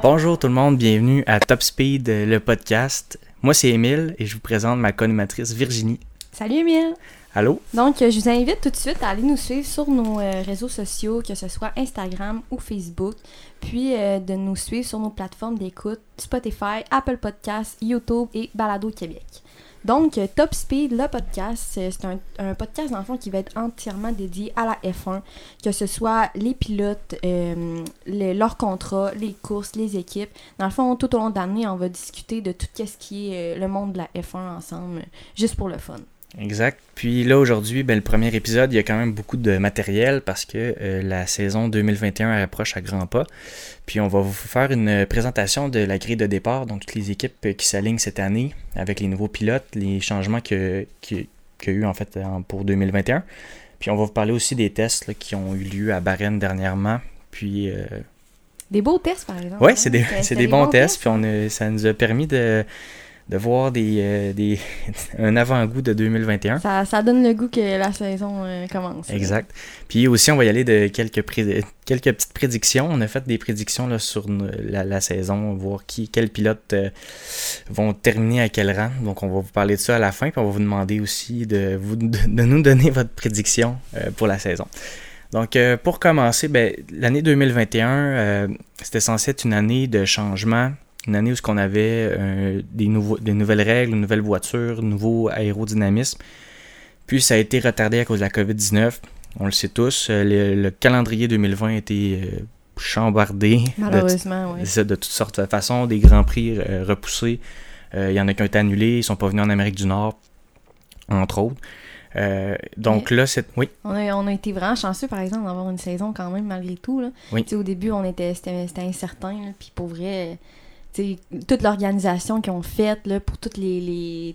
Bonjour tout le monde, bienvenue à Top Speed, le podcast. Moi c'est Émile et je vous présente ma co-animatrice Virginie. Salut Émile! Allô? Donc je vous invite tout de suite à aller nous suivre sur nos réseaux sociaux, que ce soit Instagram ou Facebook, puis de nous suivre sur nos plateformes d'écoute Spotify, Apple Podcasts, YouTube et Balado Québec. Donc, Top Speed, le podcast, c'est un podcast, dans le fond, qui va être entièrement dédié à la F1, que ce soit les pilotes, leurs contrats, les courses, les équipes. Dans le fond, tout au long de l'année, on va discuter de tout ce qui est le monde de la F1 ensemble, juste pour le fun. Exact. Puis là, aujourd'hui, le premier épisode, il y a quand même beaucoup de matériel parce que la saison 2021 approche à grands pas. Puis on va vous faire une présentation de la grille de départ, donc toutes les équipes qui s'alignent cette année avec les nouveaux pilotes, les changements qu'il y a eu en fait pour 2021. Puis on va vous parler aussi des tests là, qui ont eu lieu à Bahreïn dernièrement. Puis... Des beaux tests, par exemple. Oui, hein? c'est des bons tests. Puis ça nous a permis de voir un avant-goût de 2021. Ça donne le goût que la saison commence. Exact. Puis aussi, on va y aller de quelques petites prédictions. On a fait des prédictions là, sur la saison, voir quels pilotes vont terminer à quel rang. Donc, on va vous parler de ça à la fin. Puis, on va vous demander aussi de nous donner votre prédiction pour la saison. Donc, pour commencer, l'année 2021, c'était censé être une année de changement. Une année où on avait des nouvelles règles, une nouvelle voiture, un nouveau aérodynamisme. Puis ça a été retardé à cause de la COVID-19. On le sait tous, le calendrier 2020 a été chambardé. Malheureusement, oui. De toutes sortes de façons, des grands prix repoussés. Il y en a qui ont été annulés, ils ne sont pas venus en Amérique du Nord, entre autres. Donc là, c'est... Oui. On a été vraiment chanceux, par exemple, d'avoir une saison quand même, malgré tout. Là. Oui. Au début, c'était incertain, là, puis pour vrai... T'sais, toute l'organisation qu'ils ont faite pour toutes les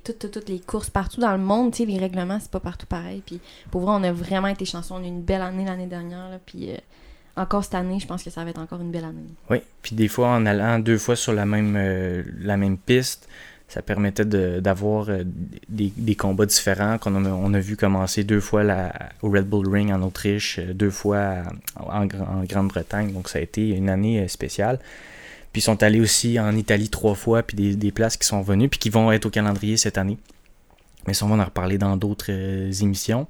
courses partout dans le monde, les règlements, c'est pas partout pareil. Puis pour vrai, on a vraiment été chanceux. On a eu une belle année l'année dernière. Puis encore cette année, je pense que ça va être encore une belle année. Oui, puis des fois, en allant deux fois sur la même piste, ça permettait d'avoir des combats différents qu'on a vu commencer deux fois au Red Bull Ring en Autriche, deux fois en Grande-Bretagne. Donc ça a été une année spéciale. Puis ils sont allés aussi en Italie trois fois, puis des places qui sont venues, puis qui vont être au calendrier cette année. Mais ça, on va en reparler dans d'autres émissions.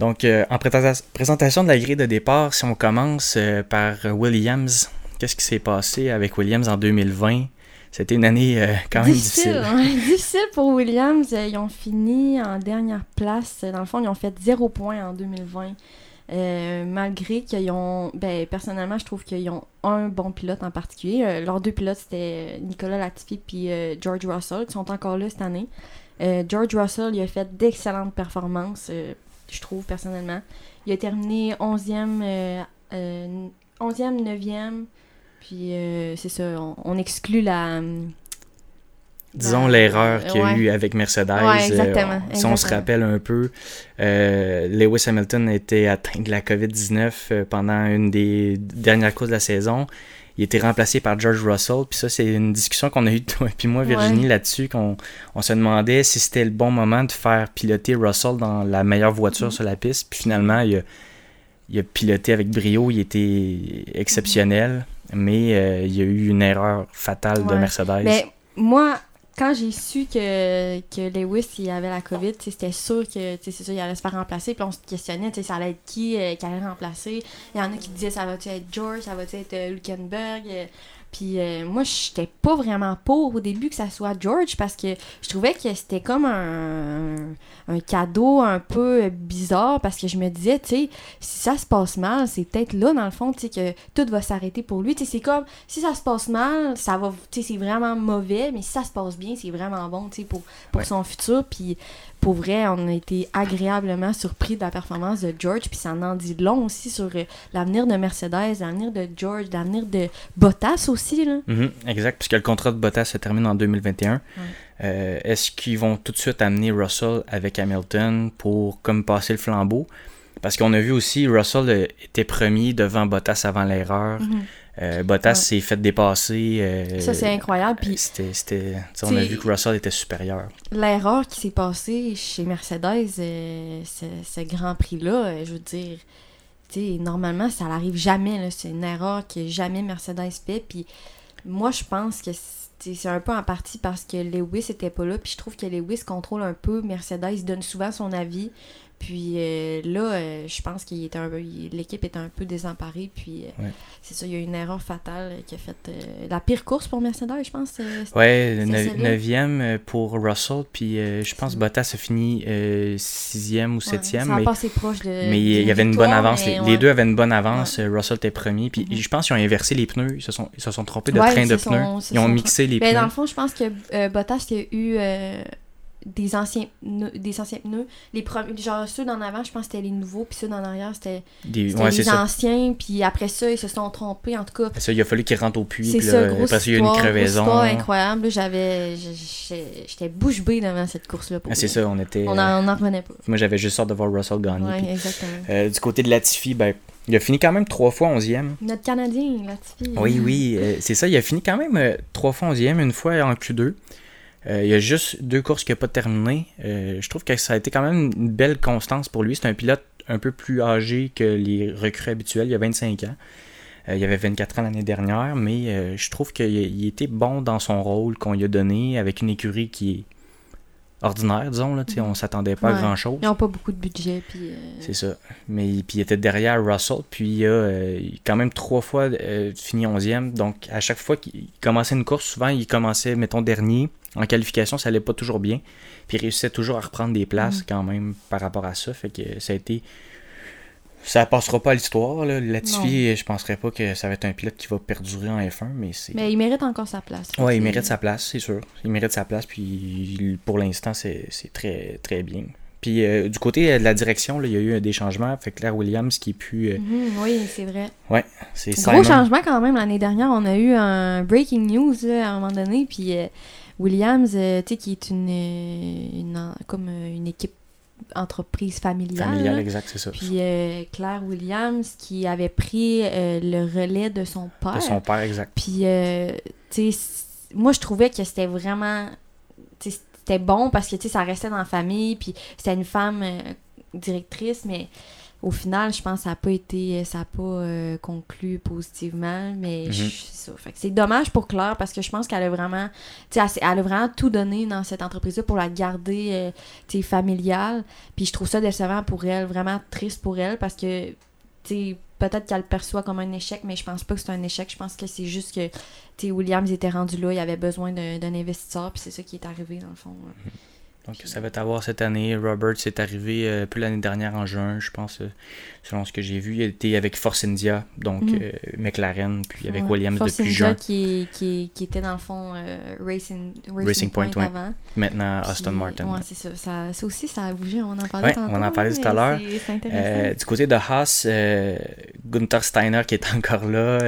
Donc, en présentation de la grille de départ, si on commence par Williams, qu'est-ce qui s'est passé avec Williams en 2020? C'était une année quand même difficile. Difficile pour Williams. Ils ont fini en dernière place. Dans le fond, ils ont fait 0 point en 2020. Malgré qu'ils ont... personnellement, je trouve qu'ils ont un bon pilote en particulier. Leurs deux pilotes, c'était Nicolas Latifi et George Russell, qui sont encore là cette année. George Russell, il a fait d'excellentes performances, je trouve, personnellement. Il a terminé 11e, 9e, puis c'est ça, on exclut la... Disons l'erreur qu'il y a eu avec Mercedes. Ouais, exactement. Si on se rappelle un peu, Lewis Hamilton était atteint de la COVID-19 pendant une des dernières courses de la saison. Il était remplacé par George Russell. Puis ça, c'est une discussion qu'on a eue, toi et moi, Virginie, là-dessus, qu'on se demandait si c'était le bon moment de faire piloter Russell dans la meilleure voiture sur la piste. Puis finalement, il a piloté avec brio. Il était exceptionnel. Mais il y a eu une erreur fatale de Mercedes. Mais moi... Quand j'ai su que Lewis il avait la COVID, c'était sûr que il allait se faire remplacer. Puis on se questionnait, ça allait être qui allait remplacer. Il y en a qui disaient ça va-tu être George, ça va-tu être Hülkenberg. Puis moi, j'étais pas vraiment pour au début que ça soit George parce que je trouvais que c'était comme un cadeau un peu bizarre parce que je me disais, si ça se passe mal, c'est peut-être là, dans le fond, que tout va s'arrêter pour lui. C'est comme, si ça se passe mal, ça va, c'est vraiment mauvais, mais si ça se passe bien, c'est vraiment bon pour son futur. Puis pour vrai, on a été agréablement surpris de la performance de George. Puis ça en dit long aussi sur l'avenir de Mercedes, l'avenir de George, l'avenir de Bottas aussi. Là. Exact, puisque le contrat de Bottas se termine en 2021. Est-ce qu'ils vont tout de suite amener Russell avec Hamilton pour comme passer le flambeau? Parce qu'on a vu aussi, Russell était premier devant Bottas avant l'erreur. Bottas s'est fait dépasser. Ça, c'est incroyable. Puis, on a vu que Russell était supérieur. L'erreur qui s'est passée chez Mercedes, ce Grand Prix-là, je veux dire... T'sais, normalement, ça n'arrive jamais. Là. C'est une erreur que jamais Mercedes fait. Puis Moi, je pense que c'est un peu en partie parce que Lewis était pas là, puis je trouve que Lewis contrôle un peu Mercedes, donne souvent son avis, puis je pense que l'équipe était un peu désemparée, puis c'est ça, il y a une erreur fatale qui a fait la pire course pour Mercedes, je pense. Oui, 9e pour Russell, puis je pense Bottas a fini 6e ou 7e. Ça a passé proche de. Mais il y avait une bonne avance, les deux avaient une bonne avance, Russell était premier, puis je pense qu'ils ont inversé les pneus, ils se sont trompés de train de pneus, ils ont mixé les pneus. Dans le fond, je pense que Bottas a eu. Des anciens pneus, genre ceux d'en avant, je pense que c'était les nouveaux, puis ceux d'en arrière, c'était les anciens, puis après ça, ils se sont trompés, en tout cas. Ça, il a fallu qu'ils rentrent au puits, puis là, parce qu'il y a eu une crevaison. C'est ça, incroyable, j'étais bouche bée devant cette course-là. Ça, on n'en revenait pas. Moi, j'avais juste hâte de voir Russell gagner. Ouais, exactement. Du côté de Latifi, il a fini quand même 3 fois 11e. Notre Canadien, Latifi. Oui, c'est ça, il a fini quand même 3 fois 11e, une fois en Q2. Il y a juste 2 courses qu'il n'a pas terminées. Je trouve que ça a été quand même une belle constance pour lui. C'est un pilote un peu plus âgé que les recrues habituelles. Il a 25 ans. Il avait 24 ans l'année dernière, mais je trouve qu'il était bon dans son rôle qu'on lui a donné avec une écurie qui est ordinaire, disons. Là, on ne s'attendait pas à grand-chose. Ils n'ont pas beaucoup de budget. C'est ça. Mais puis, il était derrière Russell, puis il a quand même 3 fois fini 11e. Donc, à chaque fois qu'il commençait une course, souvent, il commençait, mettons, dernier. En qualification, ça allait pas toujours bien. Puis il réussissait toujours à reprendre des places quand même par rapport à ça. Fait que ça a été. Ça passera pas à l'histoire. Latifi, je penserais pas que ça va être un pilote qui va perdurer en F1, mais c'est. Mais il mérite encore sa place. Oui, il mérite sa place, c'est sûr. Il mérite sa place. Puis pour l'instant, c'est très, très bien. Puis du côté de la direction, là, il y a eu des changements. Fait que Claire Williams qui est plus. Oui, c'est vrai. Oui, c'est ça. Gros changement quand même. L'année dernière, on a eu un breaking news là, à un moment donné. Puis. Williams, tu sais, qui est une équipe entreprise familiale. Familiale, exact, c'est ça. Puis Claire Williams qui avait pris le relais de son père. De son père, exact. Puis, tu sais, moi, je trouvais que c'était vraiment... C'était bon parce que, tu sais, ça restait dans la famille, puis c'était une femme directrice, mais... Au final, je pense que ça n'a pas conclu positivement, mais c'est ça. Fait que c'est dommage pour Claire parce que je pense qu'elle a vraiment, tout donné dans cette entreprise-là pour la garder, familiale. Puis je trouve ça décevant pour elle, vraiment triste pour elle parce que, peut-être qu'elle le perçoit comme un échec, mais je pense pas que c'est un échec. Je pense que c'est juste que, Williams était rendu là, il avait besoin d'un investisseur, puis c'est ça qui est arrivé dans le fond. Là. Donc, ça va t'avoir cette année. Robert, c'est arrivé un peu l'année dernière en juin, je pense, selon ce que j'ai vu. Il était avec Force India, donc McLaren, puis avec Williams Force depuis India juin. Force India qui était dans le fond Racing Point avant. Maintenant, puis, Aston Martin. Oui, c'est ça. Ça aussi, ça a bougé. On en parlait tantôt. On en parlait tout à l'heure. C'est intéressant. Du côté de Haas, Gunther Steiner qui est encore là.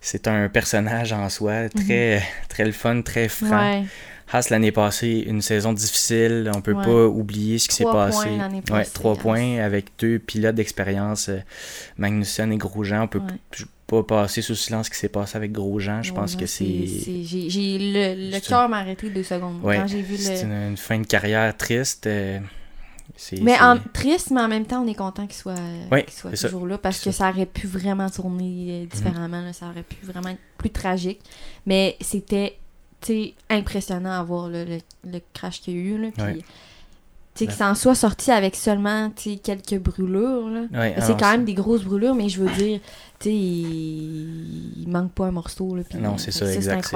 C'est un personnage en soi, très, très le fun, très franc. Ouais. Haas, l'année passée, une saison difficile. On ne peut pas oublier ce qui s'est passé. 3 points avec 2 pilotes d'expérience, Magnussen et Grosjean. On ne peut pas passer sous silence ce qui s'est passé avec Grosjean. Je pense que c'est... Le cœur m'a arrêté 2 secondes. Ouais, quand j'ai vu une fin de carrière triste. Triste, mais en même temps, on est content qu'il soit toujours là parce que ça aurait pu vraiment tourner différemment. Là, ça aurait pu vraiment être plus tragique. Mais c'était... C'est impressionnant à voir le crash qu'il y a eu. Là, puis, qu'il s'en soit sorti avec seulement quelques brûlures. Là. Ouais, c'est quand même des grosses brûlures, mais je veux dire, il manque pas un morceau. Là, puis, non, c'est ça, exact.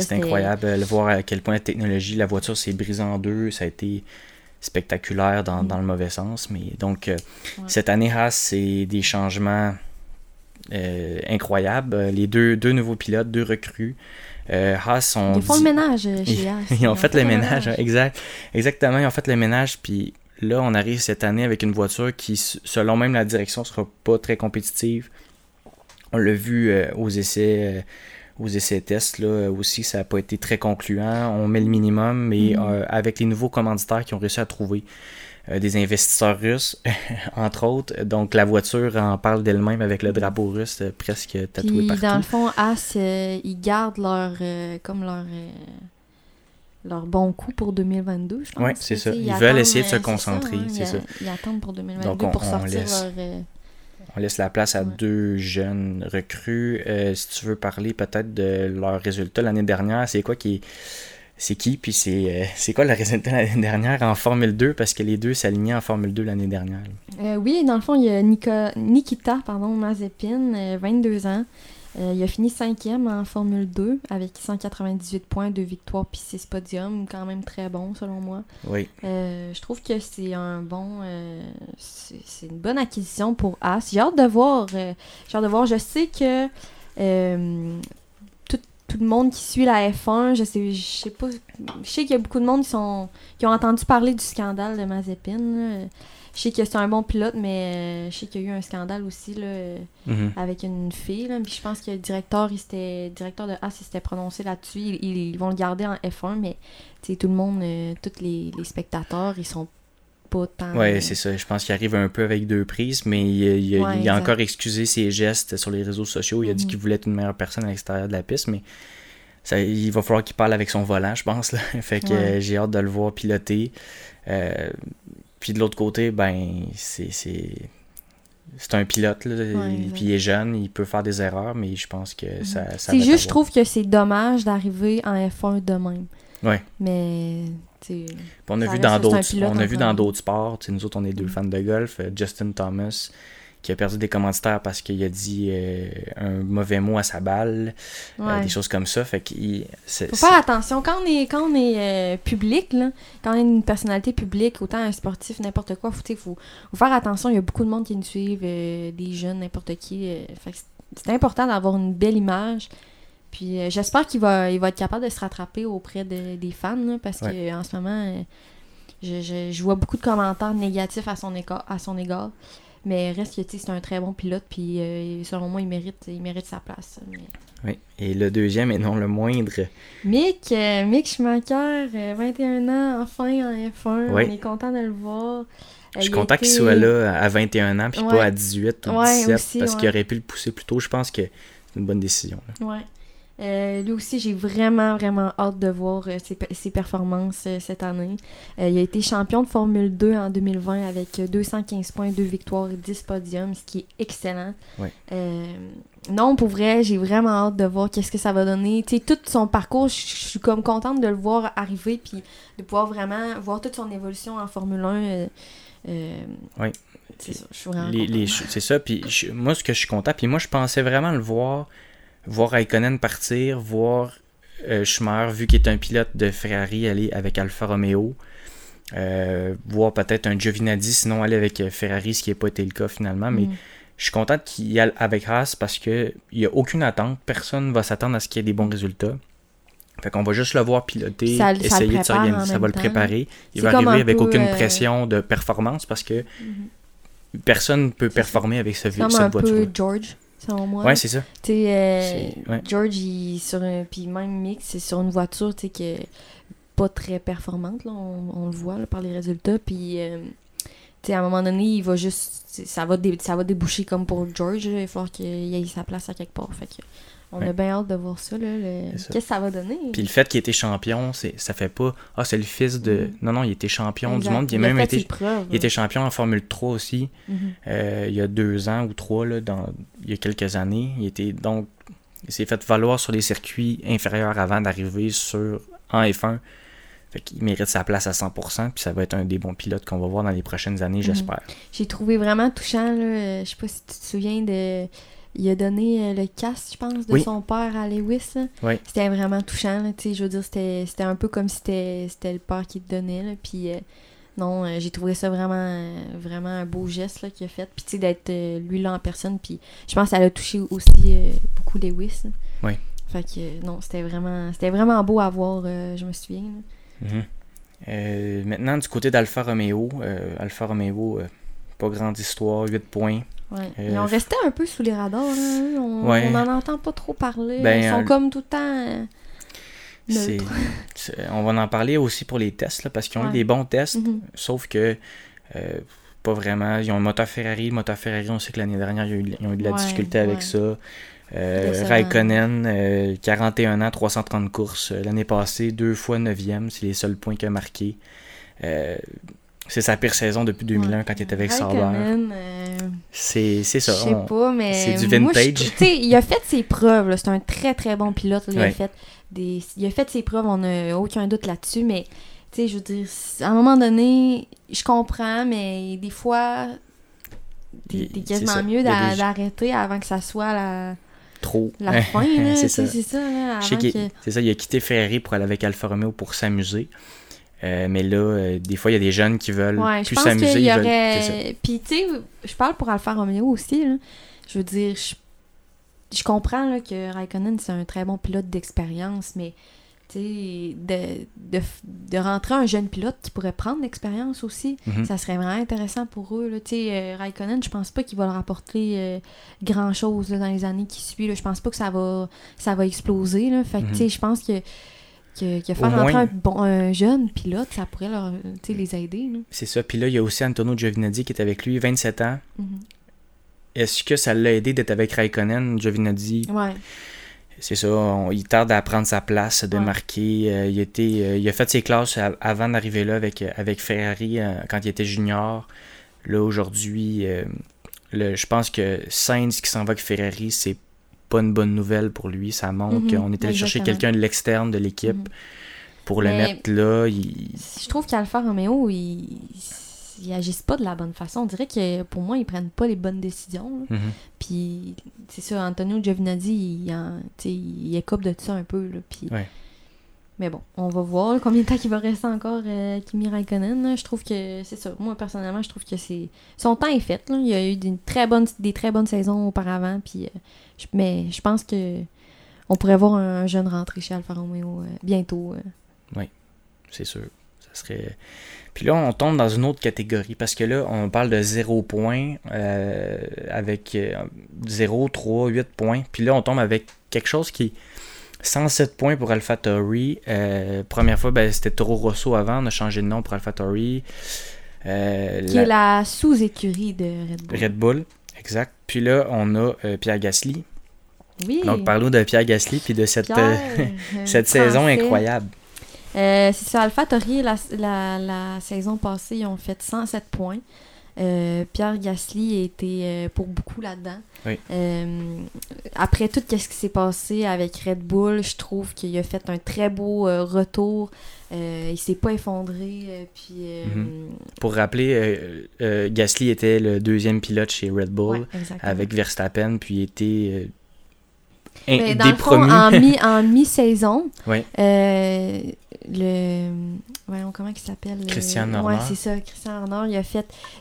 C'est incroyable de voir à quel point la technologie, la voiture s'est brisée en 2. Ça a été spectaculaire dans le mauvais sens. Mais donc, cette année, Haas, c'est des changements incroyables. Les deux nouveaux pilotes, 2 recrues. Haas ils font le ménage chez Haas. Ils ont fait le ménage, exact. Exactement, ils ont fait le ménage. Puis là, on arrive cette année avec une voiture qui, selon même la direction, sera pas très compétitive. On l'a vu aux essais tests là aussi, ça n'a pas été très concluant. On met le minimum, mais avec les nouveaux commanditaires qui ont réussi à trouver des investisseurs russes, entre autres. Donc, la voiture en parle d'elle-même avec le drapeau russe presque tatoué partout. Dans le fond, Haas, ils gardent leur bon coup pour 2022, je pense. Oui, c'est ça. Ils veulent essayer de se concentrer. Ils attendent pour 2022 pour sortir leur... On laisse la place à deux jeunes recrues. Si tu veux parler peut-être de leurs résultats l'année dernière, c'est quoi le résultat l'année dernière en Formule 2? Parce que les deux s'alignaient en Formule 2 l'année dernière. Oui, dans le fond, il y a Nikita Mazepine, 22 ans. Il a fini 5e en Formule 2 avec 198 points, 2 victoires puis 6 podiums. Quand même très bon, selon moi. Oui. Je trouve que c'est une bonne acquisition pour Haas. J'ai hâte de voir. Je sais que... Tout le monde qui suit la F1, je sais qu'il y a beaucoup de monde qui ont entendu parler du scandale de Mazepine. Là. Je sais que c'est un bon pilote, mais je sais qu'il y a eu un scandale aussi là, avec une fille. Là. Puis je pense que le directeur de Haas, il s'était prononcé là-dessus. Ils vont le garder en F1, mais tout le monde, tous les spectateurs, ils sont pas tant... Oui, c'est ça. Je pense qu'il arrive un peu avec deux prises, mais il a encore excusé ses gestes sur les réseaux sociaux. Il a dit qu'il voulait être une meilleure personne à l'extérieur de la piste, mais il va falloir qu'il parle avec son volant, je pense. Là. Fait que j'ai hâte de le voir piloter. Puis de l'autre côté, ben c'est un pilote, là, puis il est jeune, il peut faire des erreurs, mais je pense que ça c'est juste, je trouve que c'est dommage d'arriver en F1 de même. Oui. Mais... On a vu dans d'autres sports, nous autres on est deux fans de golf, Justin Thomas qui a perdu des commanditaires parce qu'il a dit un mauvais mot à sa balle, des choses comme ça. Fait qu'il faut faire attention quand on est public, là, quand on est une personnalité publique, autant un sportif, n'importe quoi, faut faire attention, il y a beaucoup de monde qui nous suivent, des jeunes, n'importe qui, fait que c'est important d'avoir une belle image. Puis j'espère qu'il va être capable de se rattraper auprès des fans, là, parce qu'en ce moment, je vois beaucoup de commentaires négatifs à son égard. Mais reste que c'est un très bon pilote, puis selon moi, il mérite sa place. Mais... Oui, et le deuxième, et non le moindre. Mick Schumacher, 21 ans, enfin en F1, on est content de le voir. Je suis content qu'il soit là à 21 ans, puis pas à 18 ou 17, aussi, parce qu'il aurait pu le pousser plus tôt. Je pense que c'est une bonne décision. Là. Ouais. Lui aussi, j'ai vraiment, vraiment hâte de voir ses performances cette année. Il a été champion de Formule 2 en 2020 avec 215 points, 2 victoires et 10 podiums, ce qui est excellent. Ouais. Non, pour vrai, j'ai vraiment hâte de voir qu'est-ce que ça va donner. Tu sais, tout son parcours, je suis comme contente de le voir arriver puis de pouvoir vraiment voir toute son évolution en Formule 1. Oui. C'est ça, je suis vraiment contente. C'est ça, puis moi, ce que je suis content, puis moi, je pensais vraiment le voir Raikkonen partir, voir Schumacher, vu qu'il est un pilote de Ferrari, aller avec Alfa Romeo, voir peut-être un Giovinazzi, sinon aller avec Ferrari, ce qui n'a pas été le cas finalement, mais je suis content qu'il y aille avec Haas parce qu'il n'y a aucune attente, personne ne va s'attendre à ce qu'il y ait des bons résultats. Fait qu'on va juste le voir piloter, essayer de s'organiser, ça va le préparer. Il va arriver avec aucune pression de performance parce que personne ne peut performer avec cette voiture. C'est un peu George. Selon moi. Ouais, c'est ça. George, puis même Mick, c'est sur une voiture qui est pas très performante, là, on le voit là, par les résultats. Puis à un moment donné, il va juste. Ça va déboucher comme pour George. Là, il va falloir qu'il ait sa place à quelque part. Fait que on a bien hâte de voir ça, là, qu'est-ce que ça va donner. Puis le fait qu'il était champion, ça fait pas « Ah, c'est le fils de... » Non, non, il était champion du monde. Il était champion en Formule 3 aussi, il y a 2 ans ou 3, là, il y a quelques années. Il s'est fait valoir sur les circuits inférieurs avant d'arriver en F1. Fait qu'il mérite sa place à 100%, puis ça va être un des bons pilotes qu'on va voir dans les prochaines années, j'espère. J'ai trouvé vraiment touchant, là, je sais pas si tu te souviens de... Il a donné le casque, je pense, de son père à Lewis. Oui. C'était vraiment touchant. Là, je veux dire, c'était un peu comme si c'était le père qui le donnait. Là, puis j'ai trouvé ça vraiment, vraiment un beau geste là, qu'il a fait. Puis tu sais, d'être lui là en personne. Puis je pense que ça l'a touché aussi beaucoup Lewis. Là. Oui. Fait que c'était vraiment beau à voir, je me souviens. Maintenant, du côté d'Alfa Romeo. Alfa Romeo, pas grande histoire, 8 points. Ouais. Ils ont resté un peu sous les radars, là. On n'en entend pas trop parler. Ben, ils sont comme tout le temps... On va en parler aussi pour les tests, là, parce qu'ils ont eu des bons tests, sauf que pas vraiment. Ils ont un moteur Ferrari. Le moteur Ferrari, on sait que l'année dernière, ils ont eu de la difficulté avec ça. Raikkonen, 41 ans, 330 courses. L'année passée, 2 fois 9e. C'est les seuls points qu'il a marqués. C'est sa pire saison depuis 2001 quand il était avec Sauber. C'est ça. Je sais pas, mais... C'est du vintage. Tu sais, il a fait ses preuves. Là. C'est un très, très bon pilote. Là. Il a fait ses preuves, on n'a aucun doute là-dessus, mais... Tu sais, je veux dire, à un moment donné, je comprends, mais des fois, t'es quasiment mieux d'arrêter avant que ça soit la fin. Là, c'est ça. Là, c'est ça, il a quitté Ferrari pour aller avec Alfa Romeo pour s'amuser. Mais là, des fois, il y a des jeunes qui veulent plus s'amuser. Puis, tu sais, je parle pour Alfa Romeo aussi. Là. Je veux dire, je comprends là, que Raikkonen, c'est un très bon pilote d'expérience, mais... De rentrer un jeune pilote qui pourrait prendre l'expérience aussi, ça serait vraiment intéressant pour eux. Là. Raikkonen, je pense pas qu'il va leur apporter grand-chose là, dans les années qui suivent. Là. Je pense pas que ça va exploser. Là. Fait que je pense que faire rentrer un jeune pilote, ça pourrait leur, les aider. Là. C'est ça. Puis là, il y a aussi Antonio Giovinazzi qui est avec lui, 27 ans. Mm-hmm. Est-ce que ça l'a aidé d'être avec Raikkonen, Giovinazzi? Ouais. C'est ça, il tarde à prendre sa place, de marquer. Il a fait ses classes avant d'arriver là avec Ferrari quand il était junior. Là, aujourd'hui, je pense que Sainz qui s'en va avec Ferrari, c'est pas une bonne nouvelle pour lui. Ça montre qu'on est allé chercher quelqu'un de l'externe de l'équipe pour le mettre là. Je trouve qu'Alfa Romeo, ils agissent pas de la bonne façon. On dirait que, pour moi, ils prennent pas les bonnes décisions. Puis, c'est ça, Antonio Giovinazzi, il écope de ça un peu. Là, puis... Mais bon, on va voir là, combien de temps il va rester encore Kimi Raikkonen. Là. Je trouve que, c'est ça, moi, personnellement, je trouve que son temps est fait. Là. Il y a eu des très bonnes saisons auparavant. Puis, mais je pense que on pourrait voir un jeune rentré chez Alfa Romeo bientôt. Oui, c'est sûr. Ça serait... Puis là, on tombe dans une autre catégorie, parce que là, on parle de 0 points, avec 0, 3, 8 points. Puis là, on tombe avec quelque chose qui est 107 points pour AlphaTauri. Première fois, c'était Toro Rosso avant, on a changé de nom pour AlphaTauri. Qui est la sous-écurie de Red Bull. Red Bull, exact. Puis là, on a Pierre Gasly. Oui. Donc, parlons de Pierre Gasly, puis de cette saison incroyable. C'est ça, AlphaTauri, la saison passée, ils ont fait 107 points. Pierre Gasly était pour beaucoup là-dedans. Oui. Après tout ce qui s'est passé avec Red Bull, je trouve qu'il a fait un très beau retour. Il s'est pas effondré. Puis, pour rappeler, Gasly était le deuxième pilote chez Red Bull avec Verstappen, puis il était... Mais dans le fond, en mi-saison, comment il s'appelle? Christian Horner. Oui, c'est ça, Christian Horner.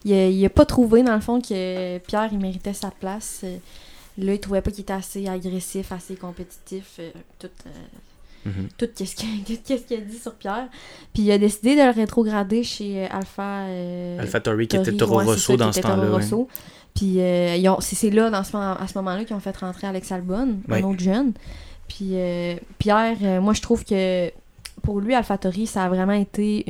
Il a pas trouvé, dans le fond, que Pierre, il méritait sa place. Là, il trouvait pas qu'il était assez agressif, assez compétitif. Tout qu'est-ce qu'il a dit sur Pierre. Puis il a décidé de le rétrograder chez AlphaTauri, qui était Toro Rosso dans ce temps-là. Puis c'est là, à ce moment-là, qu'ils ont fait rentrer Alex Albon, un autre jeune. Puis Pierre, moi, je trouve que pour lui, AlphaTauri, ça a vraiment été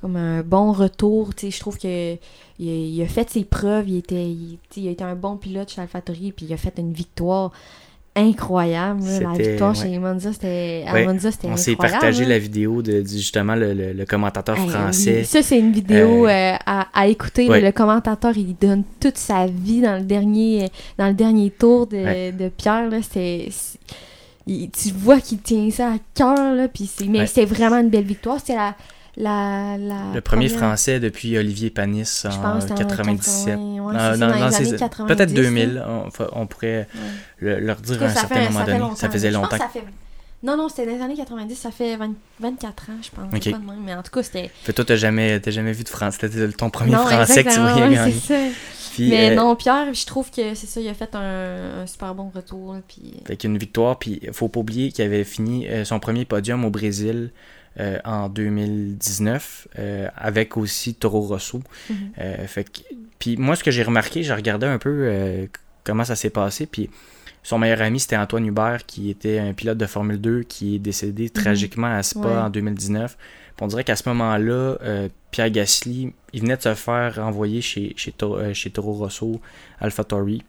comme un bon retour. Tu sais, je trouve que il a fait ses preuves. Il a été un bon pilote chez AlphaTauri, puis il a fait une victoire incroyable. La victoire chez Monza, c'était incroyable. On s'est partagé la vidéo justement le commentateur français. Oui. Ça, c'est une vidéo à écouter. Ouais. Le commentateur, il donne toute sa vie dans le dernier tour de Pierre. Là, tu vois qu'il tient ça à cœur. Là, mais c'est vraiment une belle victoire. C'est le premier français depuis Olivier Panis en 97. Peut-être 2000. On pourrait leur dire à un certain moment donné. Ça faisait longtemps. Non, c'était dans les années 90. Ça fait 24 ans, je pense. Okay. Pas de même, mais en tout cas, c'était... Toi, t'as jamais vu de France. C'était ton premier français que tu voyais gagner. C'est ça. Puis, non, Pierre, je trouve que c'est ça, il a fait un super bon retour. Puis... Fait qu'une victoire. Puis faut pas oublier qu'il avait fini son premier podium au Brésil. En 2019 avec aussi Toro Rosso. Puis moi, ce que j'ai remarqué, j'ai regardé un peu comment ça s'est passé, puis son meilleur ami, c'était Antoine Hubert, qui était un pilote de Formule 2 qui est décédé tragiquement à Spa en 2019. Puis on dirait qu'à ce moment-là, Pierre Gasly, il venait de se faire renvoyer chez Toro Rosso, AlphaTauri.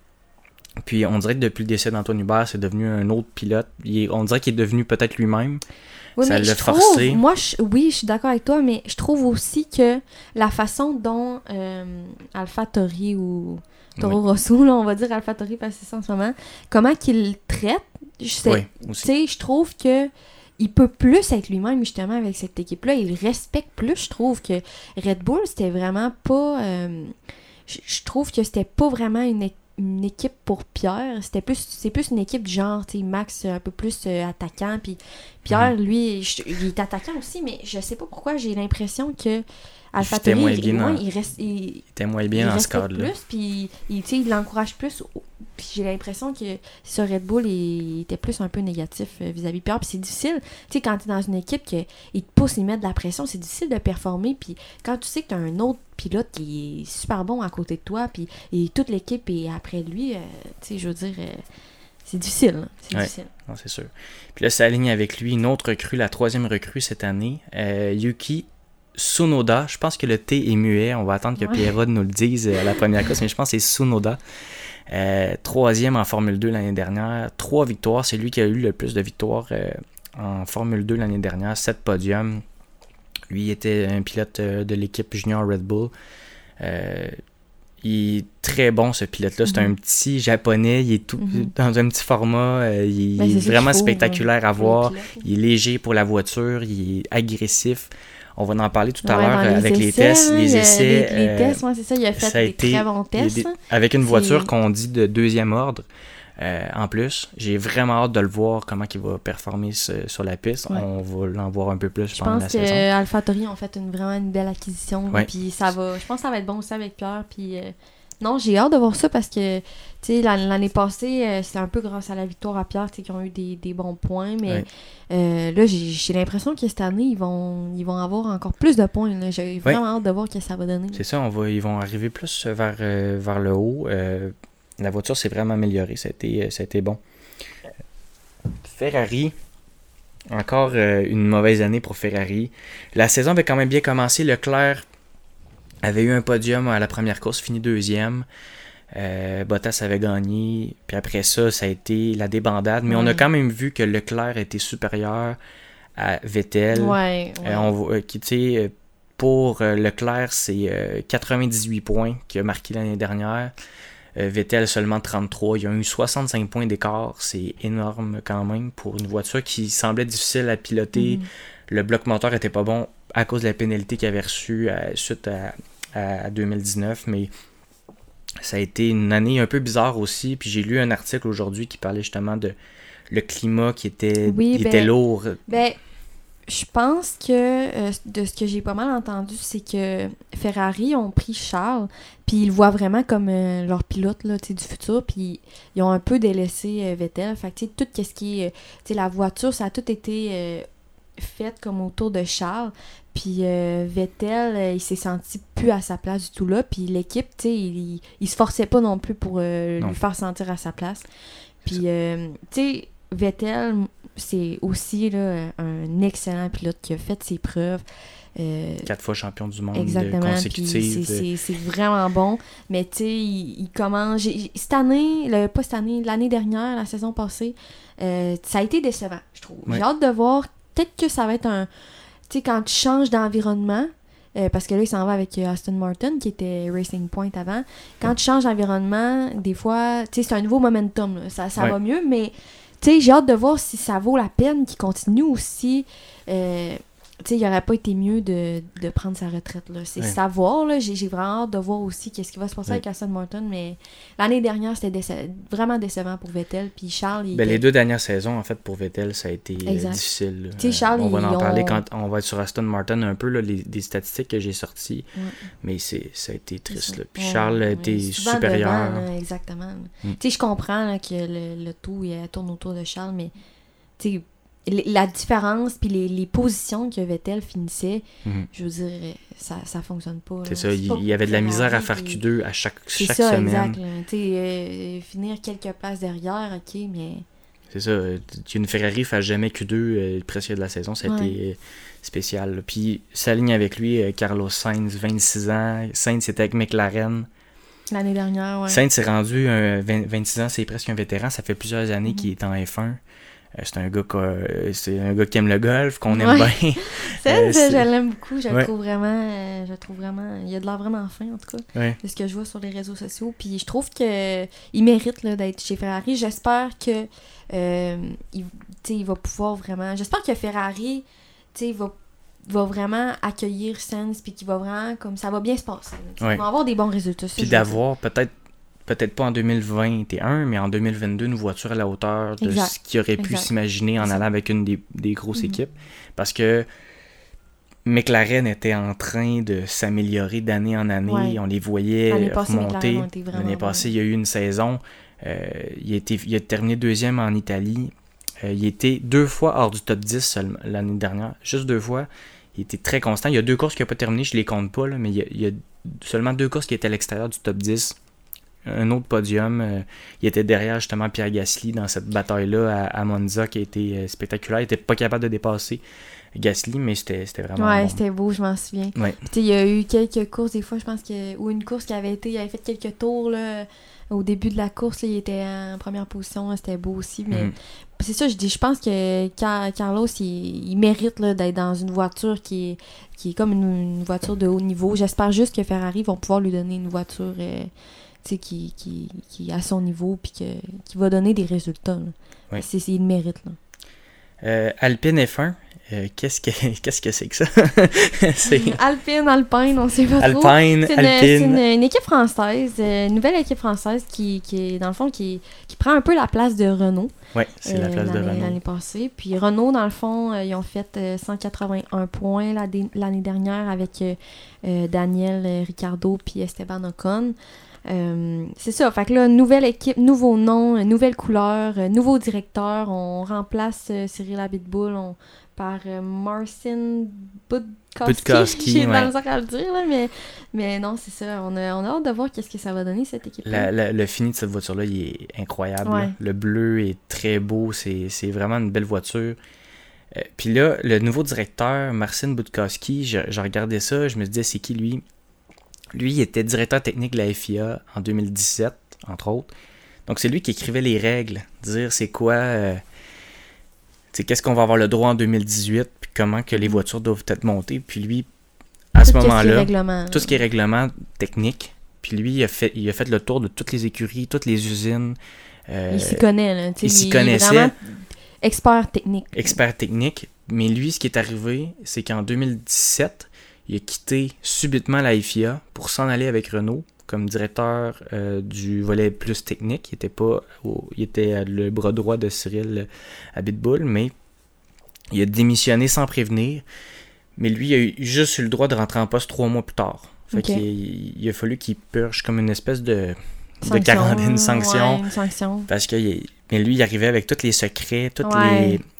Puis on dirait que depuis le décès d'Antoine Hubert, c'est devenu un autre pilote. On dirait qu'il est devenu peut-être lui-même. Oui, ça l'a forcé. Oui, je suis d'accord avec toi, mais je trouve aussi que la façon dont AlphaTauri ou Toro Rosso, là, on va dire AlphaTauri parce que c'est ça en ce moment, comment qu'il traite, je trouve que il peut plus être lui-même justement avec cette équipe-là. Il respecte plus. Je trouve que Red Bull, c'était vraiment pas... je trouve que c'était pas vraiment une équipe pour Pierre, c'est plus une équipe genre, tu sais, Max un peu plus attaquant, puis Pierre, lui, il est attaquant aussi, mais je sais pas pourquoi, j'ai l'impression que AlphaTauri, il était moins bien dans ce cadre-là. Puis il l'encourage plus, puis j'ai l'impression que ce Red Bull, il était plus un peu négatif vis-à-vis de Pierre, puis c'est difficile, tu sais, quand t'es dans une équipe que il te pousse, il met de la pression, c'est difficile de performer, puis quand tu sais que t'as un autre pilote qui est super bon à côté de toi, puis toute l'équipe est après lui, tu sais, je veux dire... c'est difficile, hein? Difficile. Non, c'est sûr. Puis là, ça aligne avec lui une autre recrue, la troisième recrue cette année, Yuki Tsunoda. Je pense que le T est muet. On va attendre que Pierrot nous le dise à la première course, mais je pense que c'est Tsunoda. Troisième en Formule 2 l'année dernière. 3 victoires. C'est lui qui a eu le plus de victoires en Formule 2 l'année dernière. 7 podiums. Lui était un pilote de l'équipe junior Red Bull. Il est très bon, ce pilote-là. C'est un petit japonais. Il est tout dans un petit format. Il est vraiment spectaculaire à voir. Il est léger pour la voiture. Il est agressif. On va en parler tout à l'heure avec les tests. Les essais. Les tests, c'est ça. Il a fait des très bons tests. Avec une voiture qu'on dit de deuxième ordre. En plus, j'ai vraiment hâte de le voir comment il va performer sur la piste. Ouais. On va l'en voir un peu plus pendant la saison. Je pense que AlphaTauri ont fait vraiment une belle acquisition. Ouais. Puis je pense que ça va être bon aussi avec Pierre. Puis non, j'ai hâte de voir ça parce que tu sais, l'année passée, c'était un peu grâce à la victoire à Pierre qu'ils ont eu des bons points. Mais là, j'ai l'impression que cette année, ils vont avoir encore plus de points. Là. J'ai vraiment hâte de voir ce que ça va donner. C'est ça, ils vont arriver plus vers le haut. La voiture s'est vraiment améliorée. C'était bon. Ferrari, encore une mauvaise année pour Ferrari. La saison avait quand même bien commencé. Leclerc avait eu un podium à la première course, fini deuxième. Bottas avait gagné. Puis après ça, ça a été la débandade. Mais on a quand même vu que Leclerc était supérieur à Vettel. Pour Leclerc, c'est 98 points qu'il a marqué l'année dernière. Vettel seulement 33, il y a eu 65 points d'écart, c'est énorme quand même pour une voiture qui semblait difficile à piloter. Le bloc moteur n'était pas bon à cause de la pénalité qu'il avait reçue suite à 2019, mais ça a été une année un peu bizarre aussi. Puis j'ai lu un article aujourd'hui qui parlait justement de le climat qui était lourd. Je pense que de ce que j'ai pas mal entendu, c'est que Ferrari ont pris Charles, puis ils le voient vraiment comme leur pilote là, du futur, puis ils ont un peu délaissé Vettel. Fait que tout ce qui est la voiture, ça a tout été fait comme autour de Charles. Puis Vettel, il s'est senti plus à sa place du tout là, puis l'équipe, il se forçait pas non plus pour lui faire sentir à sa place. Puis, tu sais, Vettel, c'est aussi là, un excellent pilote qui a fait ses preuves. 4 fois champion du monde consécutif. C'est vraiment bon. Mais tu sais, il commence... Cette année, pas cette année, l'année dernière, la saison passée, ça a été décevant, je trouve. J'ai hâte de voir. Peut-être que ça va être un... Tu sais, quand tu changes d'environnement... parce que là, il s'en va avec Aston Martin, qui était Racing Point avant. Quand tu changes d'environnement, des fois... Tu sais, c'est un nouveau momentum. Là. Ça va mieux, mais... Tu sais, j'ai hâte de voir si ça vaut la peine qu'il continue ou si, tu sais, il n'aurait pas été mieux de prendre sa retraite, là. C'est savoir, là. J'ai vraiment hâte de voir aussi qu'est-ce qui va se passer avec Aston Martin, mais l'année dernière, c'était vraiment décevant pour Vettel, puis Charles... les 2 dernières saisons, en fait, pour Vettel, ça a été difficile. Tu sais, Charles, on va en parler quand on va être sur Aston Martin un peu, là, des statistiques que j'ai sorties, mais ça a été triste, là. Puis Charles a été supérieur. Devant, là, exactement. Tu sais, je comprends là, que le tout, il tourne autour de Charles, mais, tu sais... La différence, puis les positions que Vettel finissait, je veux dire, ça fonctionne pas. Là. C'est ça, il y avait de la misère à faire Q2 à chaque semaine. C'est ça, exact. Tu sais, finir quelques places derrière, ok, mais... C'est ça, une Ferrari ne fait jamais Q2 presque de la saison, ça a été spécial. Là. Puis, s'aligne avec lui, Carlos Sainz, 26 ans. Sainz était avec McLaren. L'année dernière, oui. Sainz s'est rendu 26 ans, c'est presque un vétéran. Ça fait plusieurs années qu'il est en F1. C'est un gars qui aime le golf, qu'on aime bien. Sainz, je l'aime beaucoup. Je le trouve vraiment... Il a de l'air vraiment fin, en tout cas, de ce que je vois sur les réseaux sociaux. Puis je trouve qu'il mérite d'être chez Ferrari. J'espère que il va pouvoir vraiment... J'espère que Ferrari va vraiment accueillir Sainz, puis qu'il va vraiment, comme ça va bien se passer. Ils vont avoir des bons résultats. Puis d'avoir peut-être pas en 2021, mais en 2022, une voiture à la hauteur de ce qu'il aurait pu s'imaginer en allant avec une des grosses équipes. Parce que McLaren était en train de s'améliorer d'année en année. Ouais. On les voyait remonter. L'année passée, il y a eu une saison. Il a terminé deuxième en Italie. Il était 2 fois hors du top 10 seulement, l'année dernière. Juste 2 fois. Il était très constant. Il y a 2 courses qu'il n'a pas terminées. Je ne les compte pas, là, mais il y a seulement 2 courses qui étaient à l'extérieur du top 10. Un autre podium. Il était derrière justement Pierre Gasly dans cette bataille-là à Monza qui a été spectaculaire. Il n'était pas capable de dépasser Gasly, mais c'était vraiment bon. C'était beau, je m'en souviens. Ouais. Il y a eu quelques courses, des fois, je pense que... Ou une course qui avait été... Il avait fait quelques tours, là... Au début de la course, là, il était en première position, là, c'était beau aussi. Mais c'est ça, je pense que Carlos, il mérite là, d'être dans une voiture qui est comme une voiture de haut niveau. J'espère juste que Ferrari vont pouvoir lui donner une voiture qui est à son niveau puis qui va donner des résultats. Oui. C'est il mérite. Là. Alpine F1, qu'est-ce que c'est que ça? Alpine, on sait pas trop. C'est une équipe française, une nouvelle équipe française qui est, dans le fond, qui prend un peu la place de Renault. Oui, c'est la place de Renault. L'année passée. Puis Renault, dans le fond, ils ont fait 181 points l'année dernière avec Daniil Ricciardo puis Esteban Ocon. C'est ça, fait que là, nouvelle équipe, nouveau nom, nouvelle couleur, nouveau directeur, on remplace Cyril Abiteboul par Marcin Budkowski, j'ai de la misère à le dire, là, mais non, c'est ça, on a hâte de voir qu'est-ce que ça va donner cette équipe-là. Le fini de cette voiture-là, il est incroyable, le bleu est très beau, c'est vraiment une belle voiture. Puis là, le nouveau directeur, Marcin Budkowski, je regardais ça, je me disais, c'est qui lui? Lui, il était directeur technique de la FIA en 2017, entre autres. Donc, c'est lui qui écrivait les règles, dire c'est quoi, qu'est-ce qu'on va avoir le droit en 2018, puis comment que les voitures doivent être montées. Puis lui, à ce moment-là, tout ce qui est règlement technique, puis lui, il a fait le tour de toutes les écuries, toutes les usines. Il s'y connaît, là. Il s'y connaissait. Vraiment expert technique. Expert technique. Mais lui, ce qui est arrivé, c'est qu'en 2017... Il a quitté subitement la FIA pour s'en aller avec Renault comme directeur du volet plus technique. Il était le bras droit de Cyril Abiteboul, mais il a démissionné sans prévenir. Mais lui, il a juste eu le droit de rentrer en poste 3 mois plus tard. Il a fallu qu'il purge comme une espèce de quarantaine, une sanction. Parce que lui, il arrivait avec tous les secrets,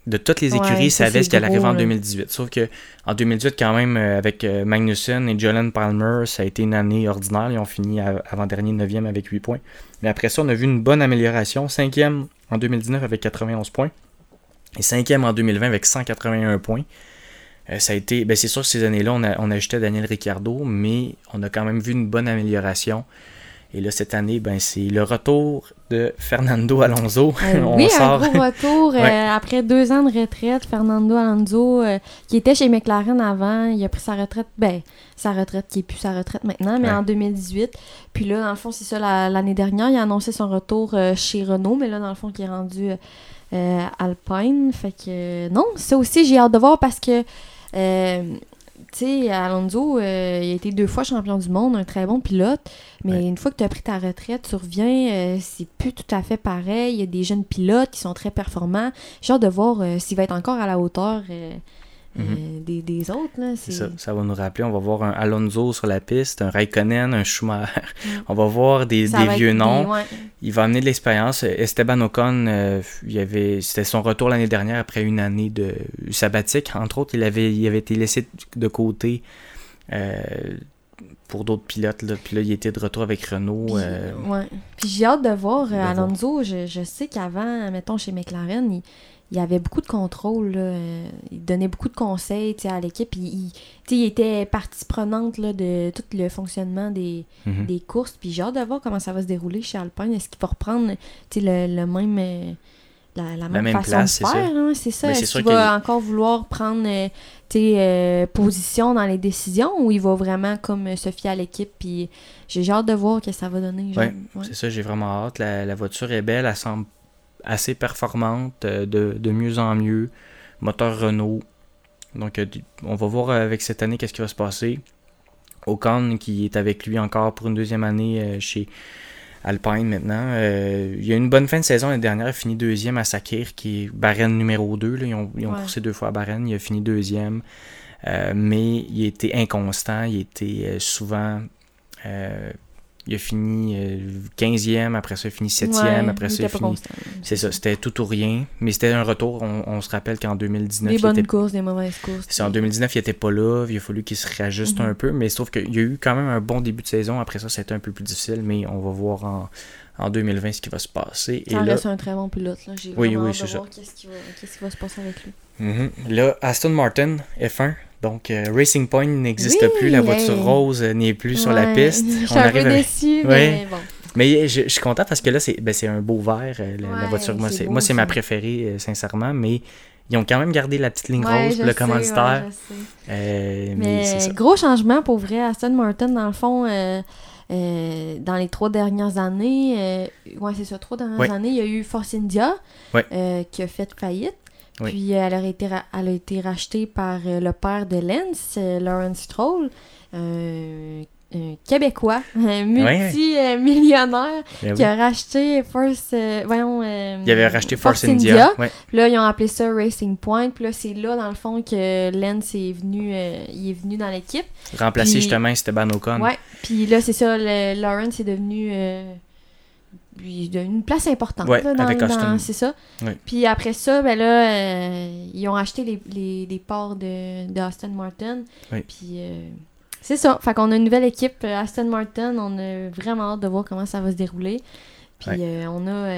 de toutes les écuries, il savait ce qu'elle arrivait en 2018. Sauf qu'en 2018, quand même, avec Magnussen et Jolyon Palmer, ça a été une année ordinaire. Ils ont fini avant-dernier 9e avec 8 points. Mais après ça, on a vu une bonne amélioration. 5e en 2019 avec 91 points. Et 5e en 2020 avec 181 points. Ça a été, c'est sûr que ces années-là, on ajoutait Daniil Ricciardo, mais on a quand même vu une bonne amélioration. Et là, cette année, c'est le retour de Fernando Alonso. Un gros retour. Après 2 ans de retraite, Fernando Alonso, qui était chez McLaren avant, il a pris sa retraite, qui n'est plus sa retraite maintenant, mais en 2018. Puis là, dans le fond, c'est ça, l'année dernière, il a annoncé son retour chez Renault, mais là, dans le fond, qui est rendu Alpine. Fait que non, ça aussi, j'ai hâte de voir parce que... Alonso, il a été 2 fois champion du monde, un très bon pilote, mais une fois que tu as pris ta retraite, tu reviens, c'est plus tout à fait pareil. Il y a des jeunes pilotes qui sont très performants. J'ai hâte de voir s'il va être encore à la hauteur des autres. Là, c'est ça, ça va nous rappeler. On va voir un Alonso sur la piste, un Raikkonen, un Schumacher. On va voir des vieux noms. Il va amener de l'expérience. Esteban Ocon, c'était son retour l'année dernière après une année de sabbatique. Entre autres, il avait été laissé de côté pour d'autres pilotes. Là. Puis là, il était de retour avec Renault. Puis j'ai hâte de voir Alonso. Je sais qu'avant, mettons, chez McLaren, il avait beaucoup de contrôle, là. Il donnait beaucoup de conseils à l'équipe. Il était partie prenante là, de tout le fonctionnement des courses. Puis j'ai hâte de voir comment ça va se dérouler chez Alpine. Est-ce qu'il va reprendre le même... La même façon place, de faire, hein, c'est ça. Est-ce qu'il va encore vouloir prendre position dans les décisions ou il va vraiment comme se fier à l'équipe? Puis j'ai hâte de voir ce que ça va donner. Genre. Ouais, ouais. C'est ça, j'ai vraiment hâte. La voiture est belle, elle semble assez performante, de mieux en mieux. Moteur Renault. Donc on va voir avec cette année qu'est-ce qui va se passer. Ocon qui est avec lui encore pour une deuxième année chez Alpine maintenant. Il y a une bonne fin de saison l'année dernière. Il a fini deuxième à Sakir, qui est Bahreïn numéro 2. Là. Ils ont coursé deux fois à Bahreïn. Il a fini deuxième. Mais il était inconstant. Il était souvent... il a fini 15e. Après ça, il a fini 7e. Après ça, il a fini... Constant. C'est ça. C'était tout ou rien. Mais c'était un retour. On se rappelle qu'en 2019... Des bonnes courses, des mauvaises courses. C'est en 2019, il n'était pas là. Il a fallu qu'il se réajuste un peu. Mais il se trouve qu'il y a eu quand même un bon début de saison. Après ça, c'était un peu plus difficile. Mais on va voir en 2020 ce qui va se passer. Et là, c'est un très bon pilote. Là. J'ai vraiment hâte de voir qu'est-ce qui va se passer avec lui. Là, Aston Martin, F1... Donc, Racing Point n'existe plus. La voiture rose n'est plus sur la piste. Je suis un peu déçue, mais bon. Mais je suis content parce que là, c'est un beau vert. La voiture, c'est ma préférée, sincèrement. Mais ils ont quand même gardé la petite ligne rose pour le commanditaire. Mais c'est ça. Gros changement pour vrai. Aston Martin, dans le fond, dans les 3 dernières années, il y a eu Force India qui a fait faillite. Oui. Puis elle a été rachetée par le père de Lance, Lawrence Stroll, un Québécois, multimillionnaire, qui a racheté Force India. Ouais. Là, ils ont appelé ça Racing Point. Puis là, c'est là, dans le fond, que Lance est venu dans l'équipe. Remplacer justement Esteban Ocon. Oui, puis là, c'est ça, Lawrence est devenu... une place importante là, dans c'est ça. Oui. Puis après ça, ben là, ils ont acheté les parts de Aston Martin. Oui. Puis c'est ça. Fait qu'on a une nouvelle équipe Aston Martin. On a vraiment hâte de voir comment ça va se dérouler. Puis on a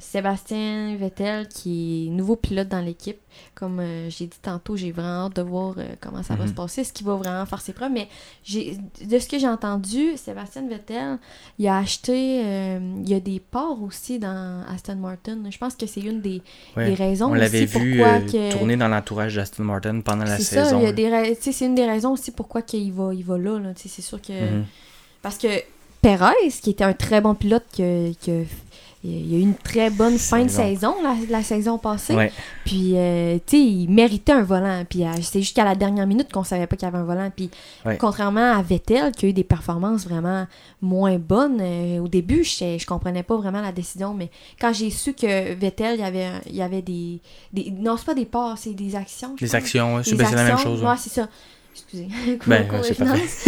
Sébastien Vettel qui est nouveau pilote dans l'équipe. Comme j'ai dit tantôt, j'ai vraiment hâte de voir comment ça va se passer, ce qui va vraiment faire ses preuves. Mais de ce que j'ai entendu, Sébastien Vettel, il a acheté... il y a des parts aussi dans Aston Martin. Je pense que c'est une des raisons aussi pourquoi... On l'avait vu tourner dans l'entourage d'Aston Martin pendant la saison. C'est ça, c'est une des raisons aussi pourquoi il va là. C'est sûr que... Parce que... Perez, qui était un très bon pilote, il a eu une très bonne fin de saison, la saison passée. Ouais. Puis, il méritait un volant. Puis, c'est jusqu'à la dernière minute qu'on ne savait pas qu'il y avait un volant. Puis, contrairement à Vettel, qui a eu des performances vraiment moins bonnes, au début, je ne comprenais pas vraiment la décision. Mais quand j'ai su que Vettel, il y avait des... Non, c'est pas des parts, c'est des actions. C'est la même chose. Ouais, c'est ça. Excusez, cours de finance.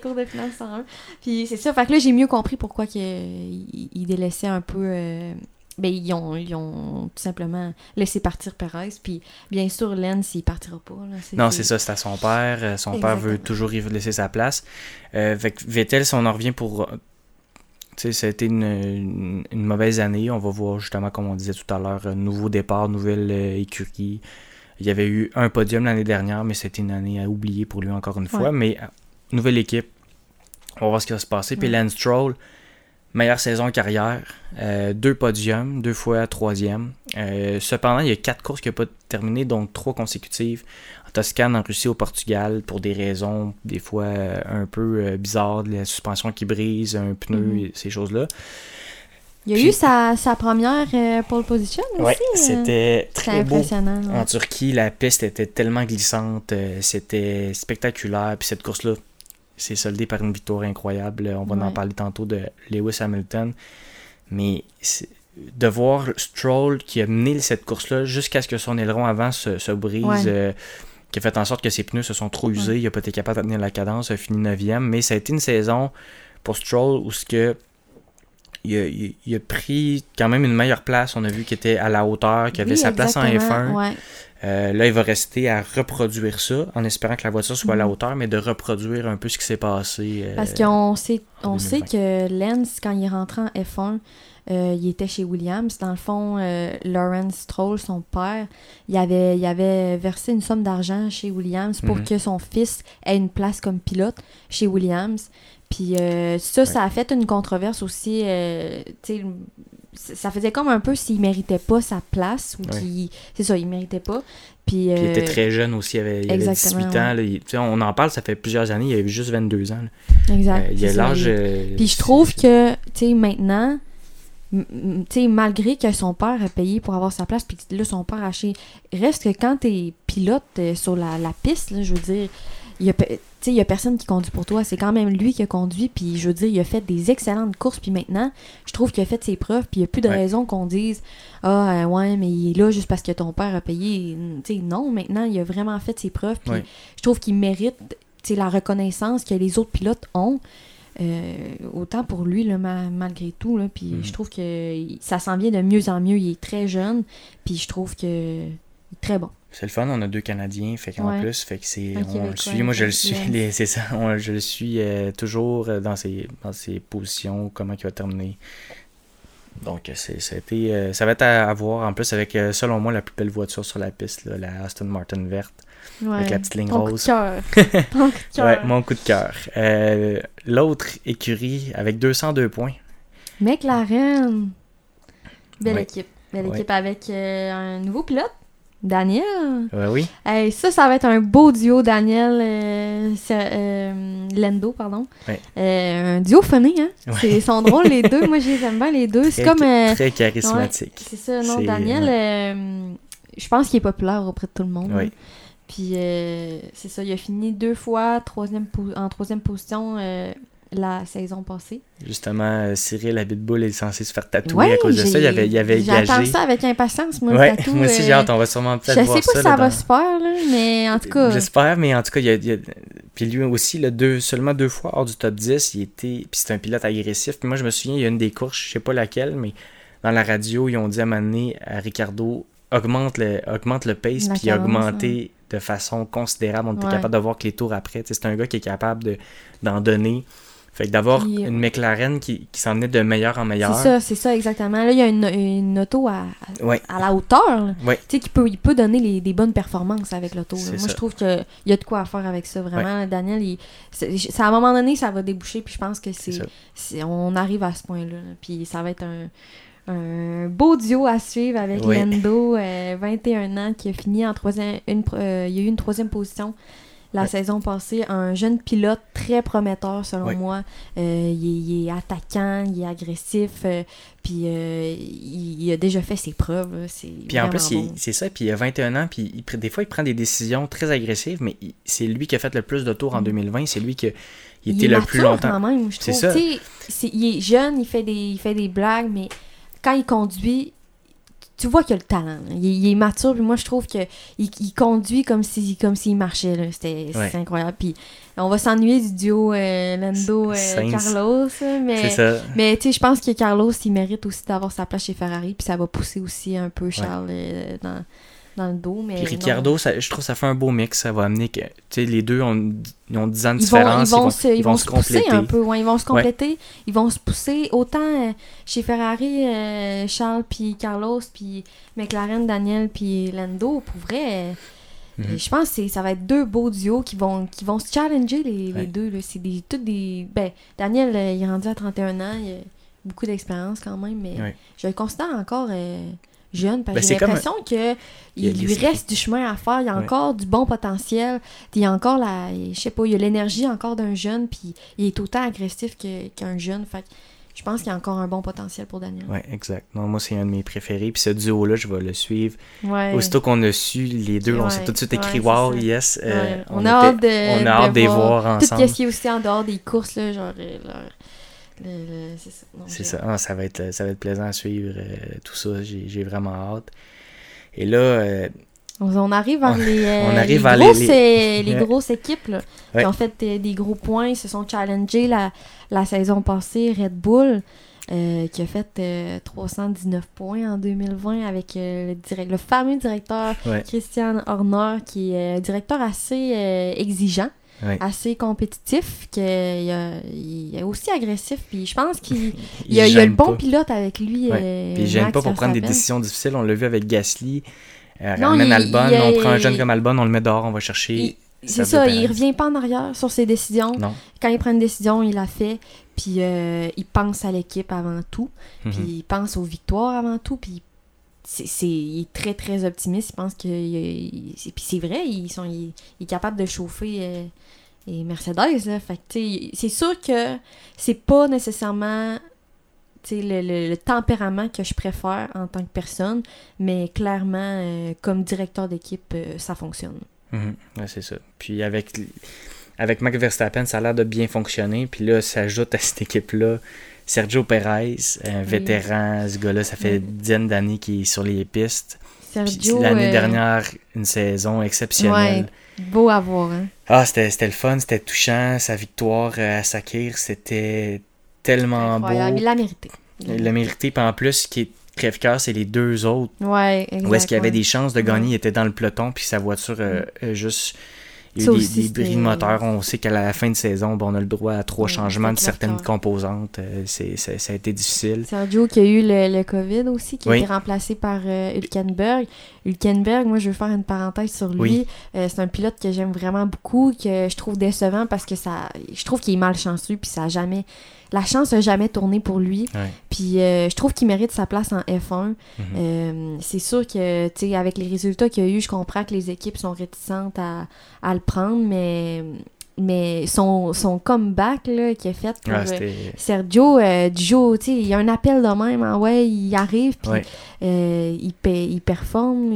Cours de finance 101. Puis c'est ça. Fait que là, j'ai mieux compris pourquoi ils délaissaient un peu. Ils ont tout simplement laissé partir Perez. Puis bien sûr, Lance, il partira pas. Là, c'est ça. C'est à son père. Son père veut toujours laisser sa place. Fait que Vettel, si on en revient pour. Ça a été une mauvaise année. On va voir justement, comme on disait tout à l'heure, nouveau départ, nouvelle écurie. Il y avait eu un podium l'année dernière, mais c'était une année à oublier pour lui encore une fois. Mais nouvelle équipe, on va voir ce qui va se passer. Puis Lance Stroll, meilleure saison en carrière, 2 podiums, 2 fois 3e. Cependant, il y a 4 courses qu'il n'a pas terminées, donc 3 consécutives. En Toscane, en Russie, au Portugal, pour des raisons des fois un peu bizarres, de la suspension qui brise, un pneu, ces choses-là. Il y a eu sa première pole position aussi. Oui, c'était très beau. Impressionnant. En Turquie, la piste était tellement glissante, c'était spectaculaire. Puis cette course-là s'est soldée par une victoire incroyable. On va en parler tantôt de Lewis Hamilton. Mais de voir Stroll qui a mené cette course-là jusqu'à ce que son aileron avant se brise, qui a fait en sorte que ses pneus se sont trop usés. Il n'a pas été capable de tenir la cadence, il a fini 9e. Mais ça a été une saison pour Stroll où ce que... Il a pris quand même une meilleure place. On a vu qu'il était à la hauteur, qu'il avait sa place en F1. Ouais. Là, il va rester à reproduire ça, en espérant que la voiture soit à la hauteur, mais de reproduire un peu ce qui s'est passé. Parce qu'on sait que Lance, quand il est rentré en F1, Il était chez Williams. Dans le fond, Lawrence Stroll, son père, il avait versé une somme d'argent chez Williams pour que son fils ait une place comme pilote chez Williams. Puis ça a fait une controverse aussi. Tu sais, ça faisait comme un peu s'il méritait pas sa place. Ou c'est ça, il méritait pas. Puis il était très jeune aussi, il avait 18 ans. Là, on en parle, ça fait plusieurs années, il avait juste 22 ans. Là. Exact. Il a l'âge... Puis je trouve que, tu sais, maintenant... T'sais, malgré que son père a payé pour avoir sa place, puis là, son père a acheté. Reste que quand t'es pilote sur la piste, là, je veux dire, il y a personne qui conduit pour toi. C'est quand même lui qui a conduit, puis je veux dire, il a fait des excellentes courses, puis maintenant, je trouve qu'il a fait ses preuves, puis il n'y a plus de raison qu'on dise « Ah, ouais, mais il est là juste parce que ton père a payé. » T'sais, non, maintenant, il a vraiment fait ses preuves, puis je trouve qu'il mérite la reconnaissance que les autres pilotes ont. Autant pour lui, là, malgré tout. Là, puis je trouve que ça s'en vient de mieux en mieux. Il est très jeune, puis je trouve qu'il est très bon. C'est le fun, on a deux Canadiens, fait qu'en plus, fait que c'est, on le suit. Moi, je le suis, c'est ça, je le suis toujours dans ses positions, comment il va terminer. Donc, ça va être à voir, en plus, avec, selon moi, la plus belle voiture sur la piste, là, la Aston Martin verte. Ouais, avec la petite ligne rose. Ton coup de cœur. Ouais, mon coup de cœur. L'autre écurie avec 202 points. McLaren. Belle équipe. Belle équipe avec un nouveau pilote, Daniil. Ouais, oui. Ça va être un beau duo, Daniil. Lando, pardon. Ouais. Un duo funny, hein. Ouais. Ils sont drôles, les deux. Moi, je les aime bien, les deux. Très, c'est comme. Très charismatique. Ouais, c'est ça, non, Daniil. Je pense qu'il est populaire auprès de tout le monde. Oui. Puis, c'est ça, il a fini 2 fois en 3e position la saison passée. Justement, Cyril Abitboul est censé se faire tatouer à cause de ça. Il avait gagé. J'attends ça avec impatience, moi, le tatou. Moi aussi, j'ai hâte, on va sûrement peut-être voir ça. Je sais pas si ça va se faire, là, mais en tout cas... J'espère, mais en tout cas, il y a... Puis lui aussi, seulement 2 fois hors du top 10, il était... Puis c'est un pilote agressif. Puis moi, je me souviens, il y a une des courses, je sais pas laquelle, mais dans la radio, ils ont dit à un moment donné à Ricardo... Augmente le pace, puis il a augmenté de façon considérable. On était capable de voir que les tours après, c'est un gars qui est capable d'en donner. Fait que d'avoir une McLaren qui s'en est de meilleur en meilleur. C'est ça, exactement. Là, il y a une auto à la hauteur. Ouais. Tu sais, il peut donner des bonnes performances avec l'auto. Moi, je trouve qu'il y a de quoi à faire avec ça, vraiment. Ouais. Daniil, à un moment donné, ça va déboucher, puis je pense que on arrive à ce point-là. Puis ça va être un beau duo à suivre avec Lando, 21 ans, qui a fini en 3e... il y a eu une 3e position la saison passée. Un jeune pilote très prometteur, selon moi. Il est attaquant, il est agressif, puis il a déjà fait ses preuves. Là. C'est puis en plus, c'est ça, puis il a 21 ans, puis des fois, il prend des décisions très agressives, mais c'est lui qui a fait le plus de tours en 2020, c'est lui qui... il était le plus longtemps. Quand même, je trouve. C'est ça. Il est jeune, il fait des blagues, mais... Quand il conduit, tu vois qu'il a le talent. Il est mature, puis moi, je trouve qu'il conduit comme s'il marchait. Là. C'est incroyable. Puis on va s'ennuyer du duo Lando-Carlos. Mais tu sais, je pense que Carlos, il mérite aussi d'avoir sa place chez Ferrari, puis ça va pousser aussi un peu Charles dans le dos. Mais puis Ricciardo, je trouve que ça fait un beau mix. Ça va amener que les deux ont 10 ans de différence. Ils vont se compléter. Pousser un peu, ils vont se compléter. Ouais. Ils vont se pousser. Autant chez Ferrari, Charles, puis Carlos, puis McLaren, Daniil, puis Lando, pour vrai... Je pense que ça va être 2 beaux duos qui vont se challenger, les deux. Là. C'est tous des... Ben, Daniil, il est rendu à 31 ans. Il a beaucoup d'expérience quand même, mais je le considère encore... jeune, parce que j'ai l'impression qu'il lui reste du chemin à faire, il y a encore du bon potentiel, il y a encore il y a l'énergie encore d'un jeune, puis il est autant agressif qu'un jeune, fait que je pense qu'il y a encore un bon potentiel pour Daniil. Oui, exact. Non, moi, c'est un de mes préférés, puis ce duo-là, je vais le suivre. Ouais. Aussitôt qu'on a su les deux, on s'est tout de suite écrit « Wow, yes! Ouais. » On a hâte de les voir ensemble. Tout ce qui est aussi en dehors des courses, là, genre... C'est ça. Ah, ça va être plaisant à suivre tout ça. J'ai vraiment hâte. Et là... on arrive vers les grosses équipes. Là, qui ont fait des gros points. Ils se sont challengés la saison passée. Red Bull, qui a fait 319 points en 2020 avec le fameux directeur Christian Horner, qui est un directeur assez exigeant. assez compétitif, qu'il est aussi agressif. Puis je pense qu'il il y a le bon pilote avec lui. Puis il gêne pas pour prendre des décisions difficiles. On l'a vu avec Gasly. Ramène Albon, on prend un jeune comme Albon, on le met dehors, on va chercher... Il revient pas en arrière sur ses décisions. Non. Quand il prend une décision, il la fait. Puis il pense à l'équipe avant tout. Mm-hmm. Puis il pense aux victoires avant tout. Puis il est très, très optimiste. Il pense que... Puis c'est vrai, il est capable de chauffer... et Mercedes, là. Fait que, c'est sûr que c'est pas nécessairement le tempérament que je préfère en tant que personne, mais clairement, comme directeur d'équipe, ça fonctionne. Mm-hmm. Ouais, c'est ça. Puis avec Max Verstappen, ça a l'air de bien fonctionner. Puis là, s'ajoute à cette équipe-là Sergio Perez, un vétéran. Ce gars-là, ça fait une dizaine d'années qu'il est sur les pistes. Sergio, puis l'année dernière, une saison exceptionnelle. Ouais, beau à voir. Hein? Ah, c'était le fun, c'était touchant. Sa victoire à Sakir, c'était tellement beau. Il l'a mérité. Il l'a mérité. Puis en plus, ce qui est crève-cœur, c'est les deux autres. Ouais, exactement. Où est-ce qu'il y avait des chances de gagner? Il était dans le peloton, puis sa voiture juste... Il y a eu des bris de moteur. On sait qu'à la fin de saison, on a le droit à 3 changements de certaines composantes. Ça a été difficile. Sergio qui a eu le COVID aussi, qui a été remplacé par Hülkenberg. Hülkenberg, moi, je veux faire une parenthèse sur lui. Oui. C'est un pilote que j'aime vraiment beaucoup, que je trouve décevant parce que je trouve qu'il est malchanceux, puis la chance n'a jamais tourné pour lui. Ouais. Puis je trouve qu'il mérite sa place en F1. Mm-hmm. C'est sûr que, tu sais, avec les résultats qu'il y a eu, je comprends que les équipes sont réticentes à le prendre, mais son comeback là, qu'il a fait pour Sergio, du jour, tu sais, il y a un appel de même. Hein, il arrive, puis il performe.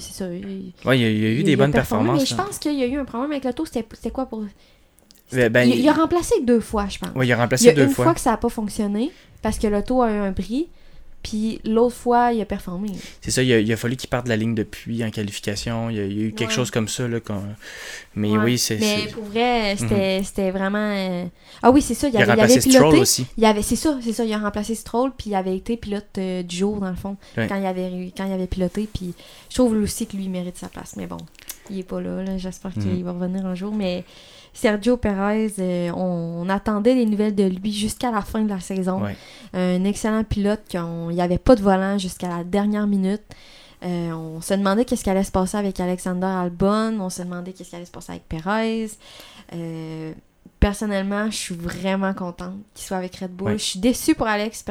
C'est ça. Oui, il y a eu des bonnes performances. Mais je pense qu'il y a eu un problème avec l'auto. C'était quoi pour... il a remplacé 2 fois, je pense. Oui, il a remplacé 2 fois. Il y a une fois que ça n'a pas fonctionné parce que l'auto a eu un bris, puis l'autre fois, il a performé. C'est ça, il a fallu qu'il parte de la ligne de puits en qualification. Il y a eu quelque chose comme ça. Là, mais oui, c'est... Mais pour vrai, c'était vraiment... Ah oui, c'est ça, il avait piloté. Il a remplacé Stroll aussi. C'est ça, il a remplacé Stroll, puis il avait été pilote du jour, dans le fond, quand il avait piloté. Puis je trouve aussi que lui mérite sa place. Mais bon, il n'est pas là. J'espère qu'il va revenir un jour, mais... Sergio Perez, on attendait des nouvelles de lui jusqu'à la fin de la saison. Ouais. Un excellent pilote, il n'y avait pas de volant jusqu'à la dernière minute. On se demandait qu'est-ce qui allait se passer avec Alexander Albon, on se demandait qu'est-ce qui allait se passer avec Perez. Personnellement, je suis vraiment contente qu'il soit avec Red Bull. Ouais. Je suis déçue pour Alex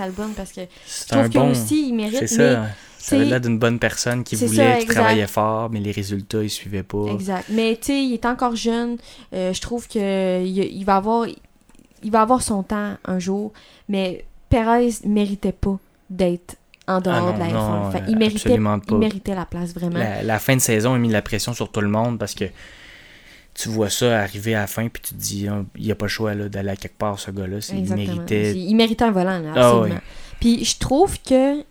Albon parce que je trouve que aussi il mérite. C'est ça. Ça avait l'air d'une bonne personne qui voulait, qui travaillait fort, mais les résultats, ils suivaient pas. Exact. Mais tu sais, il est encore jeune. Je trouve que il va avoir son temps un jour, mais Perez méritait pas d'être en dehors de la F1. Enfin, il méritait la place vraiment. La fin de saison a mis de la pression sur tout le monde parce que tu vois ça arriver à la fin, puis tu te dis, il n'y a pas le choix là, d'aller à quelque part, ce gars-là. Il méritait un volant, là, absolument. Puis je trouve que,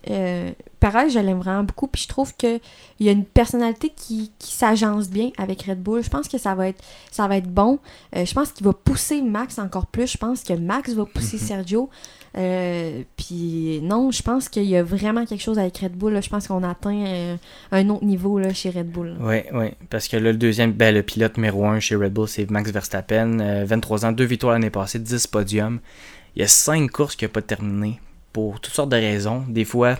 pareil, je l'aime vraiment beaucoup, puis je trouve qu'il y a une personnalité qui s'agence bien avec Red Bull. Je pense que ça va être bon. Je pense qu'il va pousser Max encore plus. Je pense que Max va pousser Sergio. Puis non, je pense qu'il y a vraiment quelque chose avec Red Bull. Là. Je pense qu'on atteint un autre niveau là, chez Red Bull. Oui, parce que là, le pilote numéro 1 chez Red Bull, c'est Max Verstappen. 23 ans, 2 victoires l'année passée, 10 podiums. Il y a 5 courses qu'il n'a pas terminées pour toutes sortes de raisons. Des fois,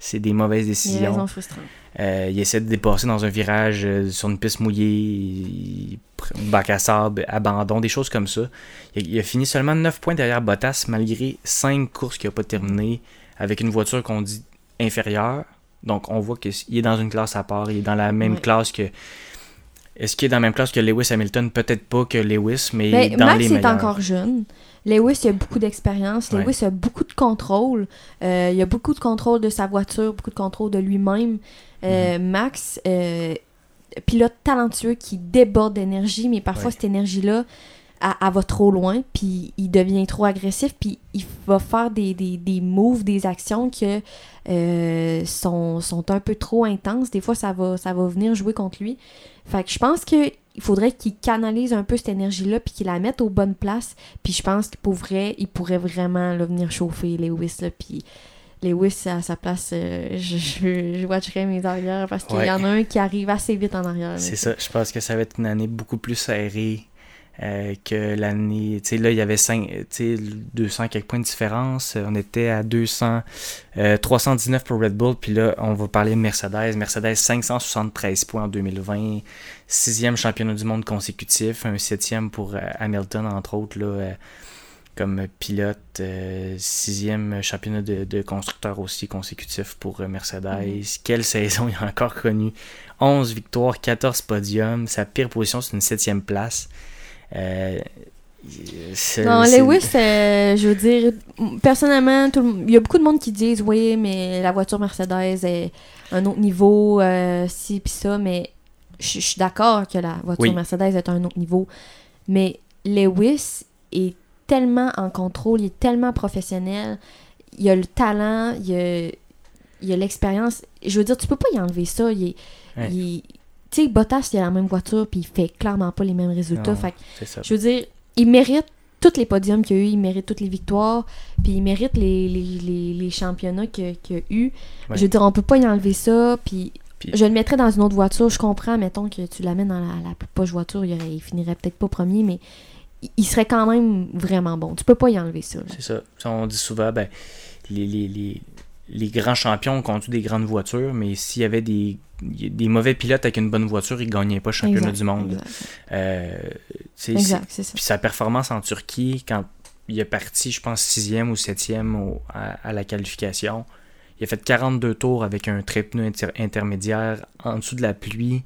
c'est des mauvaises décisions. Des raisons frustrantes. Il essaie de dépasser dans un virage sur une piste mouillée, bac à sable, abandon, des choses comme ça. Il a fini seulement 9 points derrière Bottas malgré 5 courses qu'il n'a pas terminées avec une voiture qu'on dit inférieure. Donc on voit qu'il est dans une classe à part, il est dans la même classe que... Est-ce qu'il est dans la même classe que Lewis Hamilton? Peut-être pas que Lewis, mais dans Max les meilleurs. Max est encore jeune. Lewis il a beaucoup d'expérience. Lewis a beaucoup de contrôle. Il a beaucoup de contrôle de sa voiture, beaucoup de contrôle de lui-même. Max, pilote talentueux qui déborde d'énergie, mais parfois cette énergie-là, elle va trop loin, puis il devient trop agressif, puis il va faire des moves, des actions que sont un peu trop intenses. Des fois, ça va venir jouer contre lui. Fait que je pense que il faudrait qu'il canalise un peu cette énergie-là puis qu'il la mette aux bonnes places. Puis je pense qu'il pourrait vraiment là, venir chauffer Lewis. Là, puis Lewis à sa place, je watcherais mes arrières parce qu'il y en a un qui arrive assez vite en arrière. C'est ça, je pense que ça va être une année beaucoup plus serrée que l'année... Tu sais, là, il y avait 200 quelques points de différence. On était à 319 pour Red Bull. Puis là, on va parler de Mercedes. Mercedes, 573 points en 2020. 6e championnat du monde consécutif. Un 7e pour Hamilton, entre autres, là, comme pilote. 6e championnat de constructeurs aussi consécutif pour Mercedes. Quelle saison il a encore connue. 11 victoires, 14 podiums. Sa pire position, c'est une 7e place. Lewis, je veux dire, personnellement, il y a beaucoup de monde qui disent oui, mais la voiture Mercedes est un autre niveau, ci pis ça, mais je suis d'accord que la voiture Mercedes est un autre niveau. Mais Lewis est tellement en contrôle, il est tellement professionnel, il a le talent, il a l'expérience. Je veux dire, tu peux pas y enlever ça. Tu sais, Bottas, il a la même voiture, puis il fait clairement pas les mêmes résultats. Non, fait que, je veux dire, il mérite tous les podiums qu'il a eu, il mérite toutes les victoires, puis il mérite les championnats qu'il a eu. Ouais. Je veux dire, on peut pas y enlever ça, puis je le mettrais dans une autre voiture. Je comprends, mettons, que tu l'amènes dans la plus poche voiture, il finirait peut-être pas premier, mais il serait quand même vraiment bon. Tu peux pas y enlever ça. Là. C'est ça. On dit souvent, ben, les grands champions ont conduit des grandes voitures, mais s'il y avait des mauvais pilotes avec une bonne voiture, ils ne gagnaient pas le championnat du monde. C'est ça. Puis sa performance en Turquie, quand il est parti, je pense, 6e ou 7e à la qualification, il a fait 42 tours avec un trait-pneu intermédiaire en dessous de la pluie,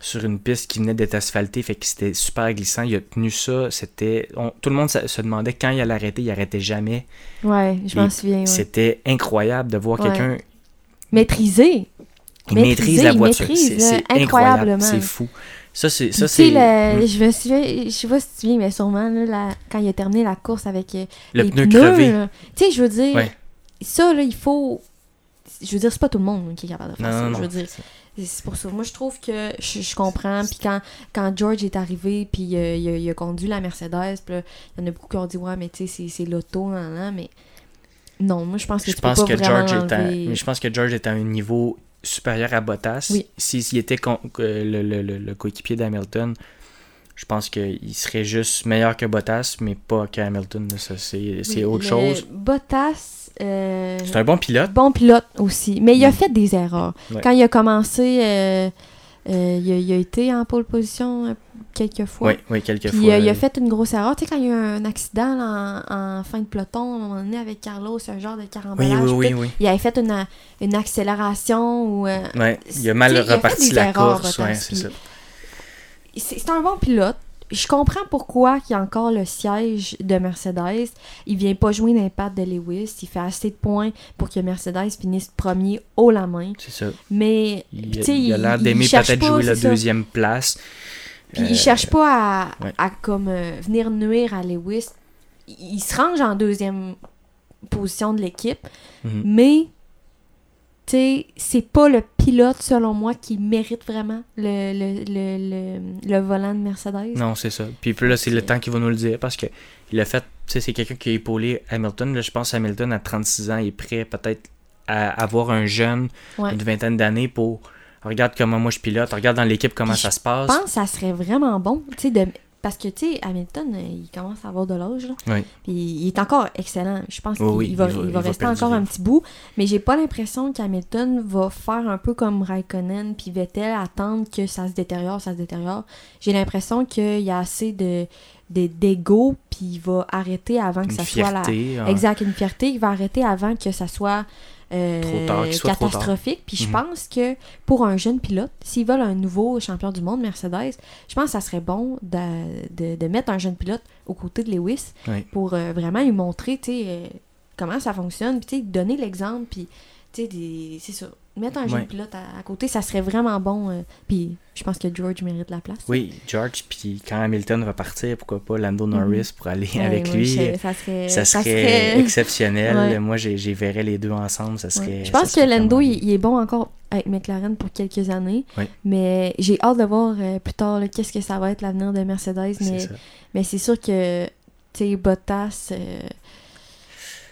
sur une piste qui venait d'être asphaltée, fait que c'était super glissant. Il a tenu ça, tout le monde se demandait quand il allait arrêter, il n'arrêtait jamais. Ouais, je m'en souviens. Ouais. C'était incroyable de voir quelqu'un maîtriser. Il maîtrise la voiture, c'est incroyable, c'est fou. Je me souviens, je sais pas si tu te souviens, mais sûrement là, quand il a terminé la course avec le pneu crevé. Tu sais, je veux dire, ça là, il faut. Je veux dire, c'est pas tout le monde qui est capable de faire ça. Je veux dire, c'est pour ça. Moi, je trouve que je comprends. Puis quand George est arrivé, puis il a conduit la Mercedes, puis il y en a beaucoup qui ont dit ouais, mais tu sais, c'est l'auto, mais non, moi, je pense que tu peux pas vraiment enlever. Je pense que George est à un niveau supérieur à Bottas. S'il était le coéquipier d'Hamilton, je pense qu'il serait juste meilleur que Bottas, mais pas qu'Hamilton. Ça, c'est autre chose. Bottas... c'est un bon pilote. Bon pilote aussi, mais il a fait des erreurs. Quand il a commencé, il a été en pole position quelques fois. Oui, quelques puis fois. Il a fait une grosse erreur. Tu sais, quand il y a eu un accident là, en fin de peloton, à un moment donné, avec Carlos, un genre de carambolage. Oui. Il avait fait une accélération. Il a mal reparti la course. C'est ça. C'est un bon pilote. Je comprends pourquoi il y a encore le siège de Mercedes. Il vient pas jouer l'impact de Lewis. Il fait assez de points pour que Mercedes finisse premier haut la main. C'est ça. Mais il a l'air d'aimer peut-être jouer la deuxième place. Puis il cherche pas à comme venir nuire à Lewis. Il se range en deuxième position de l'équipe, mais c'est pas le pilote, selon moi, qui mérite vraiment le volant de Mercedes. Non, c'est ça. Puis là, c'est le temps qu'il va nous le dire, parce que il a fait, c'est quelqu'un qui a épaulé Hamilton. Là, je pense que Hamilton, à 36 ans, est prêt peut-être à avoir un jeune d'une vingtaine d'années pour... Regarde comment moi je pilote, regarde dans l'équipe comment ça se passe. Je pense que ça serait vraiment bon, parce que Hamilton, il commence à avoir de l'âge. Oui. Puis il est encore excellent. Je pense qu'il va rester encore un petit bout. Mais j'ai pas l'impression qu'Hamilton va faire un peu comme Raikkonen puis Vettel, attendre que ça se détériore. J'ai l'impression qu'il y a assez d'ego, puis il va arrêter avant que ça soit la... Exact, une fierté. Il va arrêter avant que ça soit... trop tard, qu'il soit catastrophique. Puis je pense que pour un jeune pilote, s'ils veulent un nouveau champion du monde, Mercedes, je pense que ça serait bon de mettre un jeune pilote aux côtés de Lewis pour vraiment lui montrer comment ça fonctionne, puis donner l'exemple, puis c'est ça. Mettre un jeune pilote à côté, ça serait vraiment bon. Puis je pense que George mérite la place. Oui, George. Puis quand Hamilton va partir, pourquoi pas Lando Norris pour aller avec lui. Ça serait exceptionnel. Moi, j'y verrais les deux ensemble. Ça serait. Je pense que Lando, il est bon encore avec McLaren pour quelques années. Mais j'ai hâte de voir plus tard là, qu'est-ce que ça va être l'avenir de Mercedes. Mais c'est sûr que Bottas...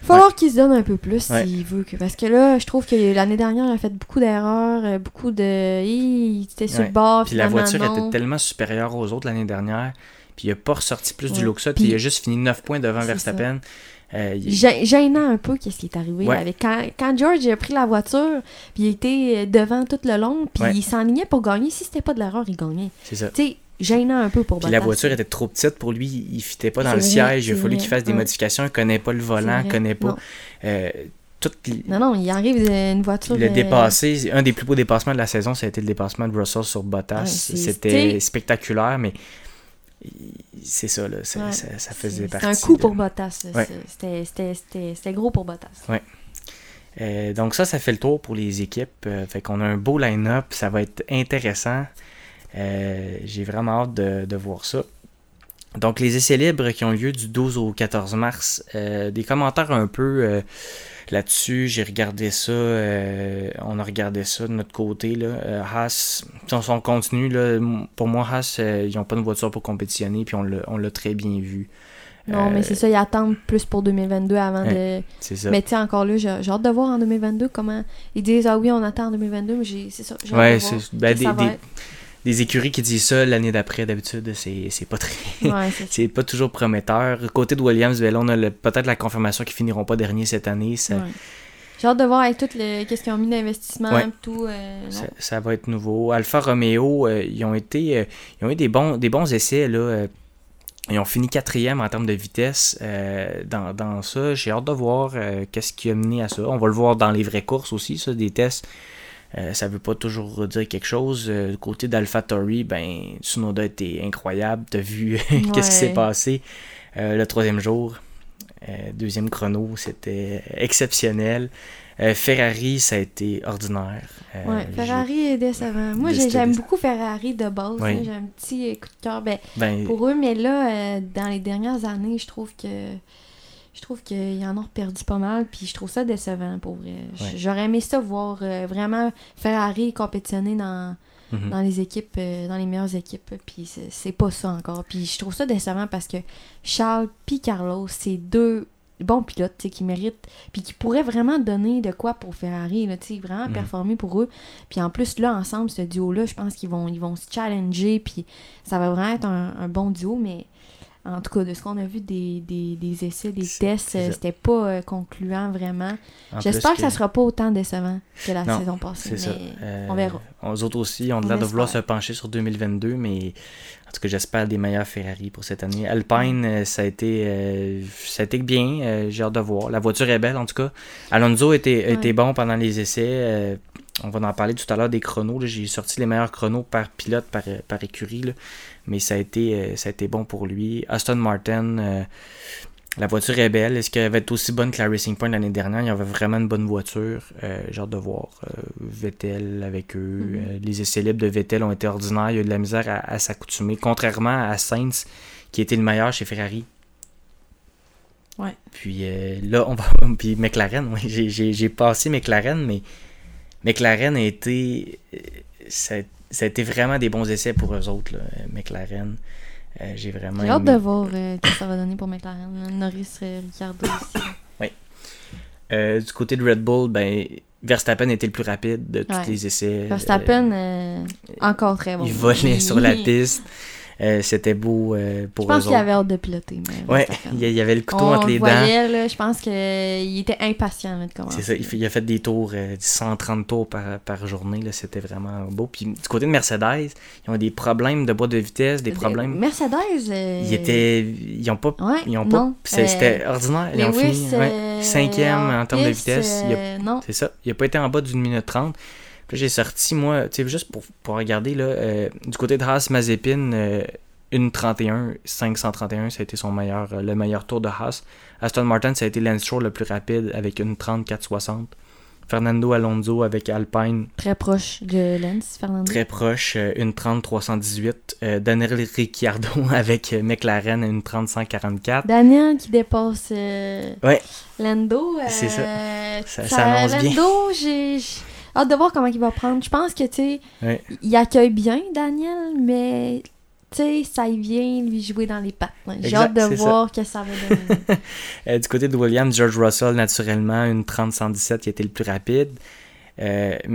Falloir qu'il se donne un peu plus s'il veut. Parce que là, je trouve que l'année dernière, il a fait beaucoup d'erreurs, beaucoup de. Il était sur le bord. Puis la voiture était tellement supérieure aux autres l'année dernière. Puis il n'a pas ressorti plus du lot que ça. Puis il a juste fini 9 points devant Verstappen. Gênant un peu qu'est-ce qui est arrivé avec quand George a pris la voiture puis il était devant tout le long puis il s'enlignait pour gagner, si c'était pas de l'erreur il gagnait, c'est ça, tu sais, gênant un peu pour Bottas. Puis la voiture était trop petite pour lui, il fitait pas dans le siège, il a fallu qu'il fasse des modifications, il connaît pas le volant, il arrive une voiture. Il a dépassé. Un des plus beaux dépassements de la saison, ça a été le dépassement de Russell sur Bottas. C'était spectaculaire, mais c'est ça, là, ça faisait partie. C'était un coup pour Bottas. C'était gros pour Bottas. Ouais. Donc ça fait le tour pour les équipes. Fait qu'on a un beau line-up, ça va être intéressant. J'ai vraiment hâte de voir ça. Donc les essais libres qui ont lieu du 12 au 14 mars. Des commentaires un peu là-dessus. J'ai regardé ça. On a regardé ça de notre côté. Là. Haas, si on continue, là, pour moi, Haas, ils n'ont pas de voiture pour compétitionner. Puis on l'a très bien vu. Non, mais c'est ça. Ils attendent plus pour 2022 avant de... C'est ça. Mais tu sais, encore là, j'ai hâte de voir en 2022 comment... Ils disent, ah oui, on attend en 2022, mais c'est ça. Des écuries qui disent ça l'année d'après, d'habitude, c'est pas très... c'est pas toujours prometteur. Côté de Williams, ben là, on a peut-être la confirmation qu'ils finiront pas dernier cette année. Ça... Ouais. J'ai hâte de voir avec tout qu'est-ce qu'ils ont mis d'investissement et tout. Ça va être nouveau. Alfa Romeo, ils ont eu des bons essais, là. Ils ont fini 4e en termes de vitesse dans ça. J'ai hâte de voir qu'est-ce qui a mené à ça. On va le voir dans les vraies courses aussi, ça, des tests. Ça ne veut pas toujours dire quelque chose. Du côté d'AlphaTauri, Tsunoda était incroyable. Tu as vu qu'est-ce qui s'est passé le 3e jour. 2e chrono, c'était exceptionnel. Ferrari, ça a été ordinaire. Ferrari est décevant. Moi, j'aime beaucoup Ferrari de base. Oui. Hein, j'ai un petit coup de cœur pour eux. Mais là, dans les dernières années, je trouve qu'ils en ont perdu pas mal, puis je trouve ça décevant, pour vrai. J'aurais aimé ça voir vraiment Ferrari compétitionner dans les équipes, dans les meilleures équipes, puis c'est pas ça encore. Puis je trouve ça décevant parce que Charles puis Carlos, c'est deux bons pilotes qui méritent, puis qui pourraient vraiment donner de quoi pour Ferrari, là, vraiment performer pour eux. Puis en plus, là, ensemble, ce duo-là, je pense qu'ils vont se challenger, puis ça va vraiment être un bon duo, mais... En tout cas, de ce qu'on a vu des essais, tests, c'était pas concluant vraiment. J'espère que ça sera pas autant décevant que la saison passée, mais on verra. Nous autres aussi, on a l'air de vouloir se pencher sur 2022, mais en tout cas, j'espère des meilleurs Ferrari pour cette année. Alpine, ça a été bien, j'ai hâte de voir. La voiture est belle, en tout cas. Alonso était bon pendant les essais. On va en parler tout à l'heure des chronos. Là. J'ai sorti les meilleurs chronos par pilote, par écurie. Là. Mais ça a été bon pour lui. Aston Martin, la voiture est belle. Est-ce qu'elle va être aussi bonne que la Racing Point l'année dernière? Il y avait vraiment une bonne voiture. J'ai hâte de voir Vettel avec eux. Les essais libres de Vettel ont été ordinaires. Il y a eu de la misère à s'accoutumer. Contrairement à Sainz, qui était le meilleur chez Ferrari. Ouais. Puis là, on va... Puis McLaren, j'ai passé McLaren, mais... McLaren a été... Ça a été vraiment des bons essais pour eux autres, là. McLaren. J'ai vraiment... J'ai hâte de voir ce que ça va donner pour McLaren. Norris, Ricciardo aussi. Oui. Du côté de Red Bull, Verstappen était le plus rapide de tous les essais. Verstappen, encore très bon. Il volait sur la piste. C'était beau pour eux autres. Je pense qu'il avait hâte de piloter. Oui, il y avait le couteau entre les dents. Là, je pense qu'il était impatient de commencer. C'est ça, il a fait des tours, 130 tours par journée. Là, c'était vraiment beau. Puis du côté de Mercedes, ils ont des problèmes de boîte de vitesse, des problèmes... Mercedes... Ils n'ont pas... Ouais, ils ont pas c'était ordinaire. Ils ont fini 5e en termes de vitesse. C'est ça, il n'a pas été en bas d'une minute 30. Puis j'ai sorti, moi, tu sais, juste pour regarder, là, du côté de Haas, Mazepine, 531, ça a été le meilleur tour de Haas. Aston Martin, ça a été Lance Stroll le plus rapide avec 460. Fernando Alonso avec Alpine. Très proche de Lance, Fernando. Très proche, 318. Daniil Ricciardo avec McLaren, 134. Daniel qui dépasse Lando. C'est ça. Ça annonce Lando, bien. Lando, hâte de voir comment il va prendre. Je pense que, tu sais, il accueille bien Daniel, mais tu sais, ça y vient lui jouer dans les pattes. J'ai hâte de voir ce que ça va donner. Du côté de Williams, George Russell, naturellement, une 30-117 qui a été le plus rapide.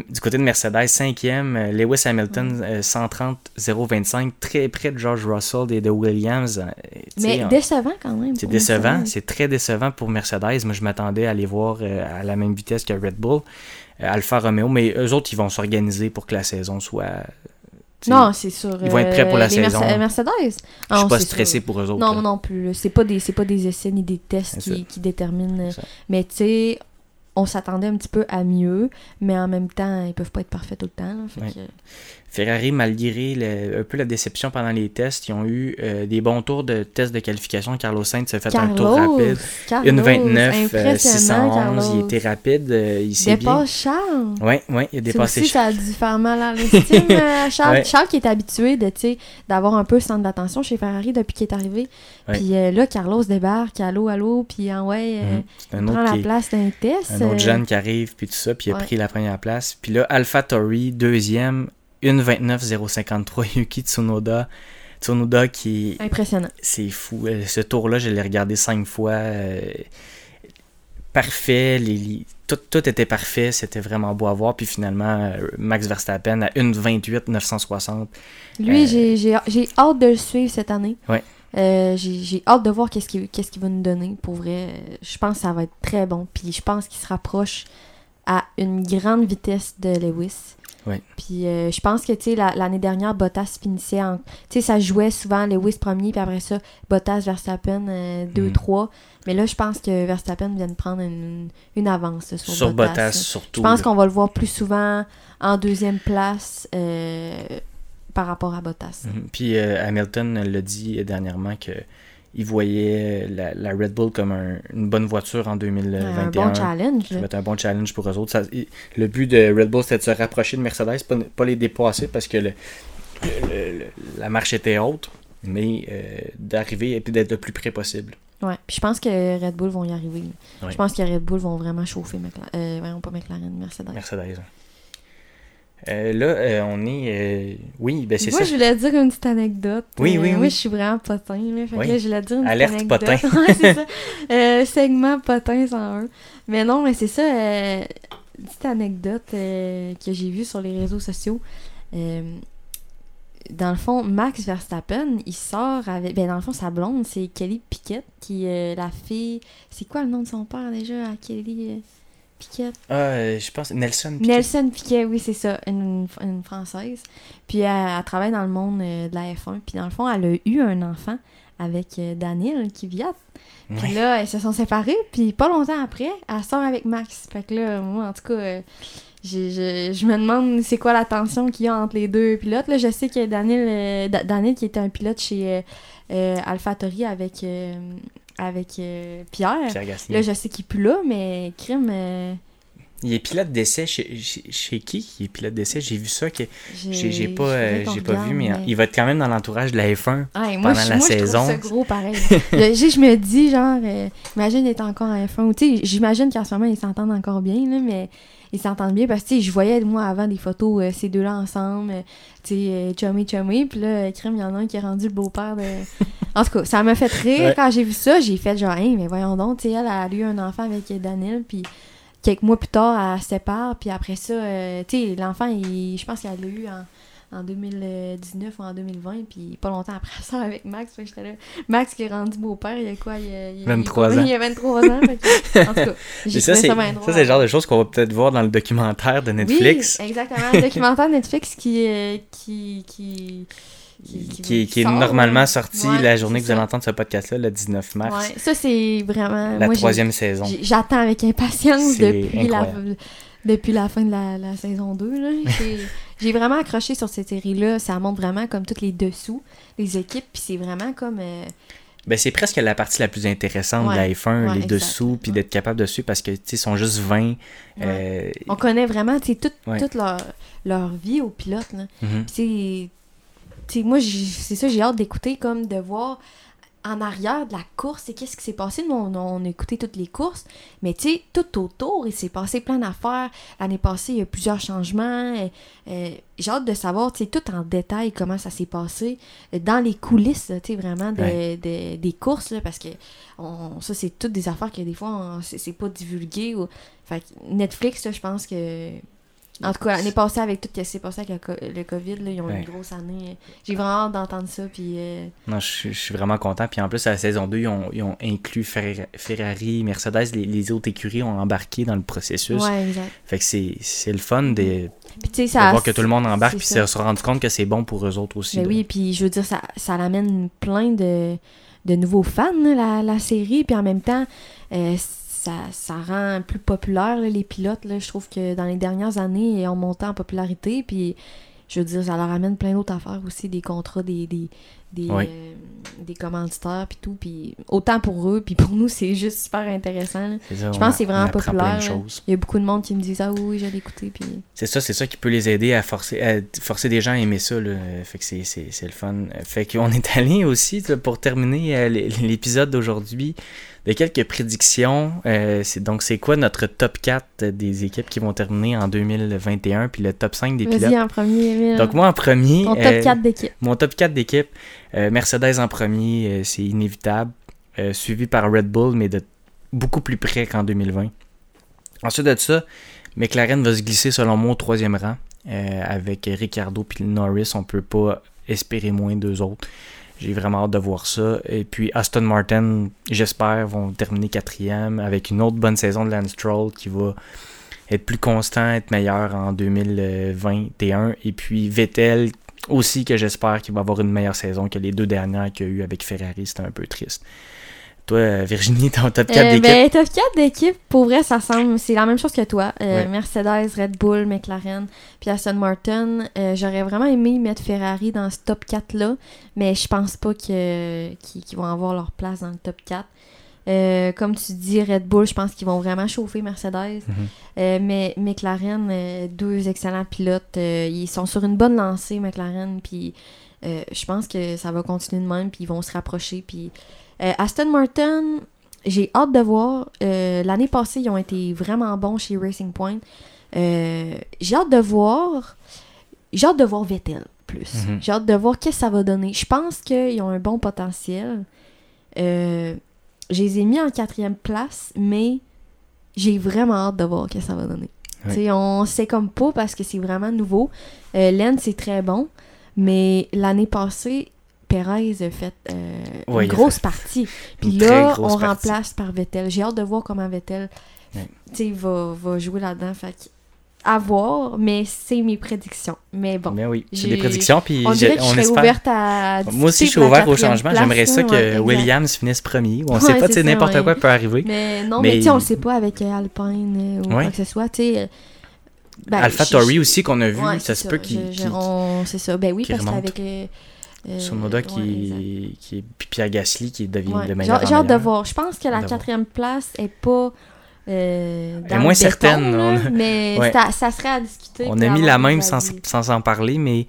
Du côté de Mercedes, 5e, Lewis Hamilton, 130-025, très près de George Russell et de Williams. Mais décevant quand même. C'est décevant, Mercedes. C'est très décevant pour Mercedes. Moi, je m'attendais à les voir à la même vitesse que Red Bull, Alfa Romeo, mais eux autres, ils vont s'organiser pour que la saison soit... Non, c'est sûr. Ils vont être prêts pour la saison. Mercedes. Je suis pas stressé pour eux autres. Non, non plus. C'est pas des essais ni des tests qui déterminent. Mais tu sais... On s'attendait un petit peu à mieux, mais en même temps, ils peuvent pas être parfaits tout le temps. Là, fait que... Ferrari, malgré un peu la déception pendant les tests, ils ont eu des bons tours de tests de qualification. Carlos Sainz a fait un tour rapide. 1.29, 611, Carlos. Il était rapide. Il s'est dépasse bien. Charles. Oui, il a dépassé aussi, Charles. Ça a dû faire mal à l'estime. Charles qui est habitué d'avoir un peu le centre d'attention chez Ferrari depuis qu'il est arrivé. Ouais. Puis là, Carlos débarque, allô, puis prend la place d'un test. Un autre jeune qui arrive, puis tout ça, puis il a pris la première place. Puis là, AlphaTauri, deuxième, 1.29.053, Yuki Tsunoda. Tsunoda qui... Impressionnant. C'est fou. Ce tour-là, je l'ai regardé 5 fois. Parfait. Tout était parfait. C'était vraiment beau à voir. Puis finalement, Max Verstappen à 1.28.960. Lui, j'ai hâte de le suivre cette année. Oui. J'ai hâte de voir qu'est-ce qu'il va nous donner. Pour vrai, je pense que ça va être très bon. Puis je pense qu'il se rapproche à une grande vitesse de Lewis. Ouais. Puis je pense que l'année dernière, Bottas finissait en... Tu sais, ça jouait souvent Lewis premier, puis après ça, Bottas, Verstappen 2-3. Mais là, je pense que Verstappen vient de prendre une avance sur Bottas. Bottas surtout. Je pense qu'on va le voir plus souvent en deuxième place... par rapport à Bottas. Puis Hamilton l'a dit dernièrement qu'il voyait la Red Bull comme une bonne voiture en 2021. Un bon challenge. Ça va être un bon challenge pour eux autres. Le but de Red Bull, c'était de se rapprocher de Mercedes, pas les dépasser parce que la marche était haute, mais d'arriver et puis d'être le plus près possible. Ouais, puis je pense que Red Bull vont y arriver. Ouais. Je pense que Red Bull vont vraiment chauffer Mercedes. Mercedes, hein. On est... Oui, ben c'est ça. Moi, je voulais dire une petite anecdote. Oui. Moi, je suis vraiment potin. Là, fait que là, je voulais dire une petite anecdote. Alerte potin. Ouais, c'est ça. Segment potin 101. Mais non, mais c'est ça. Une petite anecdote que j'ai vue sur les réseaux sociaux. Dans le fond, Max Verstappen, il sort avec... Ben, dans le fond, sa blonde, c'est Kelly Pickett, qui est la fille... C'est quoi le nom de son père, déjà, à Kelly... Piquet. Je pense Nelson Piquet. Nelson Piquet, oui, c'est ça, une Française. Puis elle travaille dans le monde de la F1. Puis dans le fond, elle a eu un enfant avec Daniil qui vient. Puis là, elles se sont séparées. Puis pas longtemps après, elle sort avec Max. Fait que là, moi, en tout cas, je me demande c'est quoi la tension qu'il y a entre les deux pilotes. Là, je sais que Daniil qui était un pilote chez AlphaTauri avec Pierre Gasly. Là, je sais qu'il est plus là, mais crime... Il est pilote d'essai chez qui? Il est pilote d'essai, j'ai vu ça, que j'ai pas vu, mais il va être quand même dans l'entourage de la F1 pendant la saison. Je trouve ça gros pareil. Je me dis, genre, imagine d'être encore en F1, ou tu sais, j'imagine qu'en ce moment, ils s'entendent encore bien, là, mais... Ils s'entendent bien parce que je voyais moi avant des photos ces deux-là ensemble, chummy, puis là, crème, il y en a un qui est rendu le beau-père de... En tout cas, ça m'a fait rire quand j'ai vu ça, j'ai fait genre, hey, mais voyons donc, tu sais, elle a eu un enfant avec Daniil, puis quelques mois plus tard, elle se sépare, puis après ça, tu sais, l'enfant, je pense qu'elle l'a eu en 2019 ou en 2020, puis pas longtemps après ça avec Max, fait que j'étais là. Max qui est rendu beau-père, il y a quoi? Il a 23 ans. Il y a 23 ans. En tout cas, c'est le genre de choses qu'on va peut-être voir dans le documentaire de Netflix. Oui, exactement. Le documentaire Netflix qui est normalement sorti la journée que vous allez entendre ce podcast-là, le 19 mars. Ouais, ça, c'est vraiment... La 3e saison. J'attends avec impatience depuis la fin de la saison 2. Là, j'ai vraiment accroché sur cette série-là. Ça montre vraiment comme tous les dessous, les équipes, puis c'est vraiment comme... c'est presque la partie la plus intéressante de la F1, les dessous, puis d'être capable de suivre parce que, tu sais, ils sont juste 20. On connaît vraiment, tu sais, toute leur vie aux pilotes, là. Mm-hmm. Puis, tu sais, moi, c'est ça, j'ai hâte d'écouter, comme de voir... en arrière de la course, et qu'est-ce qui s'est passé? Nous, on a écouté toutes les courses, mais tu sais, tout autour, il s'est passé plein d'affaires. L'année passée, il y a plusieurs changements. J'ai hâte de savoir, tu sais, tout en détail comment ça s'est passé dans les coulisses, tu sais, vraiment des courses, là, parce que ça, c'est toutes des affaires que des fois, c'est pas divulgué. Fait que Netflix, je pense que... En tout cas, l'année passée, avec tout ce qui s'est passé avec le COVID, là, ils ont eu une grosse année. J'ai vraiment hâte d'entendre ça. Puis, Non, je suis vraiment content. Puis en plus, à la saison 2, ils ont inclus Ferrari, Mercedes, les autres écuries ont embarqué dans le processus. Ouais, exact. Fait que c'est le fun de voir que tout le monde embarque, puis se rendre compte que c'est bon pour eux autres aussi. Ben oui, puis je veux dire, ça l'amène plein de nouveaux fans, la série. Puis en même temps... Ça rend plus populaire là, les pilotes. Là, je trouve que dans les dernières années, ils ont monté en popularité. Puis, je veux dire, ça leur amène plein d'autres affaires aussi, des contrats, des commanditaires, puis tout. Puis, autant pour eux, puis pour nous, c'est juste super intéressant. Ça, je pense que c'est vraiment populaire. Il y a beaucoup de monde qui me disent « Ah oui, j'allais écouter. » Puis... C'est ça qui peut les aider à forcer des gens à aimer ça. Là. Fait que c'est le fun. Fait qu'on est allé aussi, pour terminer l'épisode d'aujourd'hui, de quelques prédictions. Donc, c'est quoi notre top 4 des équipes qui vont terminer en 2021, puis le top 5 des pilotes? Vas-y, en premier, Emile. Donc, moi, en premier... Ton top 4 d'équipe. Mon top 4 d'équipe. Mercedes en premier, c'est inévitable. Suivi par Red Bull, mais de beaucoup plus près qu'en 2020. Ensuite de ça, McLaren va se glisser, selon moi, au troisième rang. Avec Ricciardo puis Norris, on peut pas espérer moins d'eux autres. J'ai vraiment hâte de voir ça. Et puis Aston Martin, j'espère, vont terminer quatrième avec une autre bonne saison de Lance Stroll qui va être plus constant, être meilleur en 2021. Et puis Vettel aussi, que j'espère qu'il va avoir une meilleure saison que les deux dernières qu'il y a eu avec Ferrari. C'était un peu triste. Toi, Virginie, ton top 4 d'équipe? Top 4 d'équipe, pour vrai, ça semble... C'est la même chose que toi. Mercedes, Red Bull, McLaren, puis Aston Martin. J'aurais vraiment aimé mettre Ferrari dans ce top 4-là, mais je pense pas qu'ils vont avoir leur place dans le top 4. Comme tu dis, Red Bull, je pense qu'ils vont vraiment chauffer Mercedes. Mm-hmm. Mais McLaren, deux excellents pilotes. Ils sont sur une bonne lancée, McLaren, puis je pense que ça va continuer de même, puis ils vont se rapprocher, puis... Aston Martin, j'ai hâte de voir. L'année passée, ils ont été vraiment bons chez Racing Point. J'ai hâte de voir Vettel plus. Mm-hmm. J'ai hâte de voir qu'est-ce que ça va donner. Je pense qu'ils ont un bon potentiel. Je les ai mis en 4e place, mais j'ai vraiment hâte de voir qu'est-ce que ça va donner. Oui. Tu sais, on sait comme pas parce que c'est vraiment nouveau. Lens, c'est très bon, mais l'année passée... Perez a fait une grosse partie. Puis là, on remplace par Vettel. J'ai hâte de voir comment Vettel va jouer là-dedans. Fait à voir, mais c'est mes prédictions. Mais bon. Mais oui, c'est des prédictions. Puis on est ouverte à. Moi aussi, je suis ouvert au changement. J'aimerais ça que Williams finisse premier. On ne sait pas, n'importe quoi peut arriver. Mais non, mais on ne sait pas avec Alpine ou quoi que ce soit. AlphaTauri aussi qu'on a vu, ça se peut qu'il. C'est ça. Ben oui, parce qu'avec. Tsunoda qui est Pierre Gasly qui devient le meilleur. J'ai hâte de voir. Je pense que la 4e place est pas dans moins le béton, certaine, là, mais ça serait à discuter. On a mis la même sans en parler, mais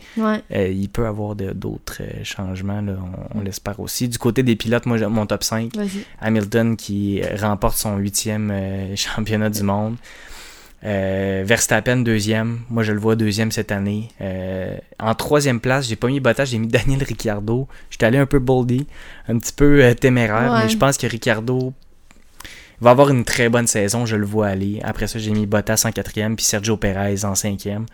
il peut y avoir d'autres changements. Là, on l'espère aussi. Du côté des pilotes, moi, mon top 5. Vas-y. Hamilton qui remporte son 8e championnat du monde. Verstappen 2e, moi je le vois 2e cette année. En 3e place, j'ai pas mis Bottas, j'ai mis Daniil Ricciardo. J'étais allé un peu boldy, un petit peu téméraire, mais je pense que Ricciardo va avoir une très bonne saison, je le vois aller. Après ça, j'ai mis Bottas en 4e, puis Sergio Perez en 5e.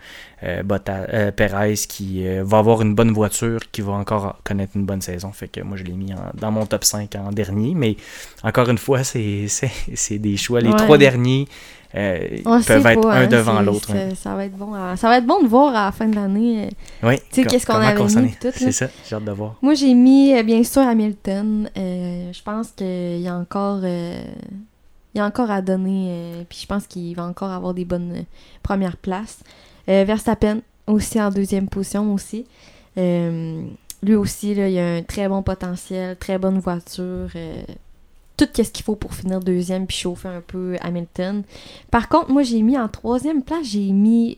Perez qui va avoir une bonne voiture, qui va encore connaître une bonne saison. Fait que moi, je l'ai mis dans mon top 5 en dernier. Mais encore une fois, c'est des choix. Les 3 derniers peuvent être un devant l'autre. Ça va être bon. Ça va être bon de voir à la fin de l'année. Oui. Tu sais, qu'est-ce qu'on avait mis tout, c'est ça, j'ai hâte de voir. Moi, j'ai mis, bien sûr, Hamilton. Je pense qu'il y a encore... Il y a encore à donner, puis je pense qu'il va encore avoir des bonnes premières places. Verstappen, aussi en 2e position aussi. Lui aussi, là, il a un très bon potentiel, très bonne voiture. Tout ce qu'il faut pour finir 2e puis chauffer un peu Hamilton. Par contre, moi, j'ai mis en 3e place, j'ai mis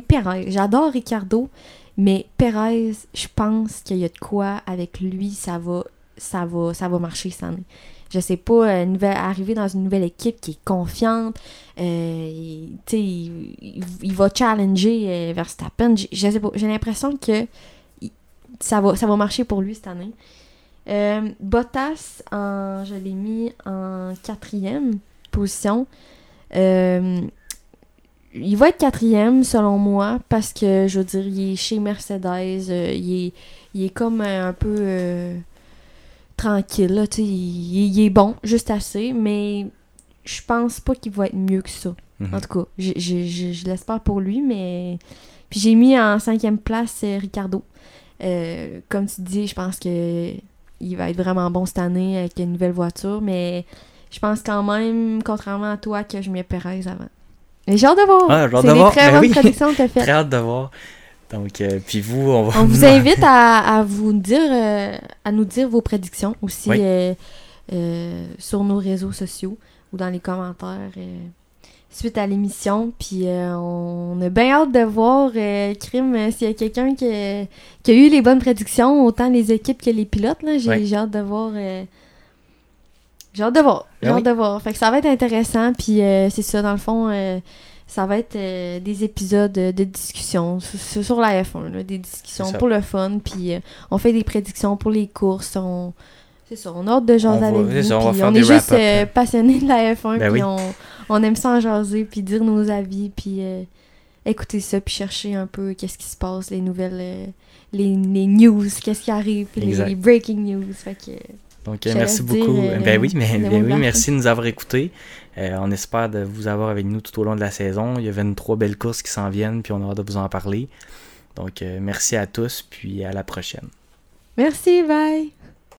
Perez. J'adore Ricciardo, mais Perez, je pense qu'il y a de quoi avec lui, ça va ça va marcher cette année. Je sais pas, arriver dans une nouvelle équipe qui est confiante, il va challenger Verstappen. Je sais pas, j'ai l'impression que ça va marcher pour lui cette année. Bottas, je l'ai mis en 4e position. Il va être 4e selon moi parce que, je veux dire, il est chez Mercedes, il est comme un peu... tranquille, là, tu sais, il est bon, juste assez, mais je pense pas qu'il va être mieux que ça. Mm-hmm. En tout cas, je l'espère pour lui, mais... Puis j'ai mis en 5e place Ricardo. Comme tu dis, je pense que il va être vraiment bon cette année avec une nouvelle voiture, mais je pense quand même, contrairement à toi, que je mets Perez avant. Mais j'ai hâte de voir! Ah, c'est des très bonnes prédictions que tu as faites. J'ai hâte de voir! Donc, puis vous, on vous invite à nous dire vos prédictions aussi, oui, sur nos réseaux sociaux ou dans les commentaires suite à l'émission. Puis on a bien hâte de voir, Crime, s'il y a quelqu'un qui a eu les bonnes prédictions, autant les équipes que les pilotes. Là, j'ai hâte de voir. Fait que ça va être intéressant. Puis c'est ça, dans le fond. Ça va être des épisodes de discussion sur la F1, là, des discussions pour le fun, puis on fait des prédictions pour les courses, c'est ça, on a hâte de jaser avec vous, ça, on est juste passionnés de la F1, ben puis oui, on aime ça en jaser, puis dire nos avis, puis écouter ça, puis chercher un peu qu'est-ce qui se passe, les nouvelles, les news, qu'est-ce qui arrive, les breaking news, fait que... Donc, merci beaucoup. Merci de nous avoir écoutés. On espère de vous avoir avec nous tout au long de la saison. Il y a 23 belles courses qui s'en viennent, puis on a hâte de vous en parler. Donc, merci à tous, puis à la prochaine. Merci, bye!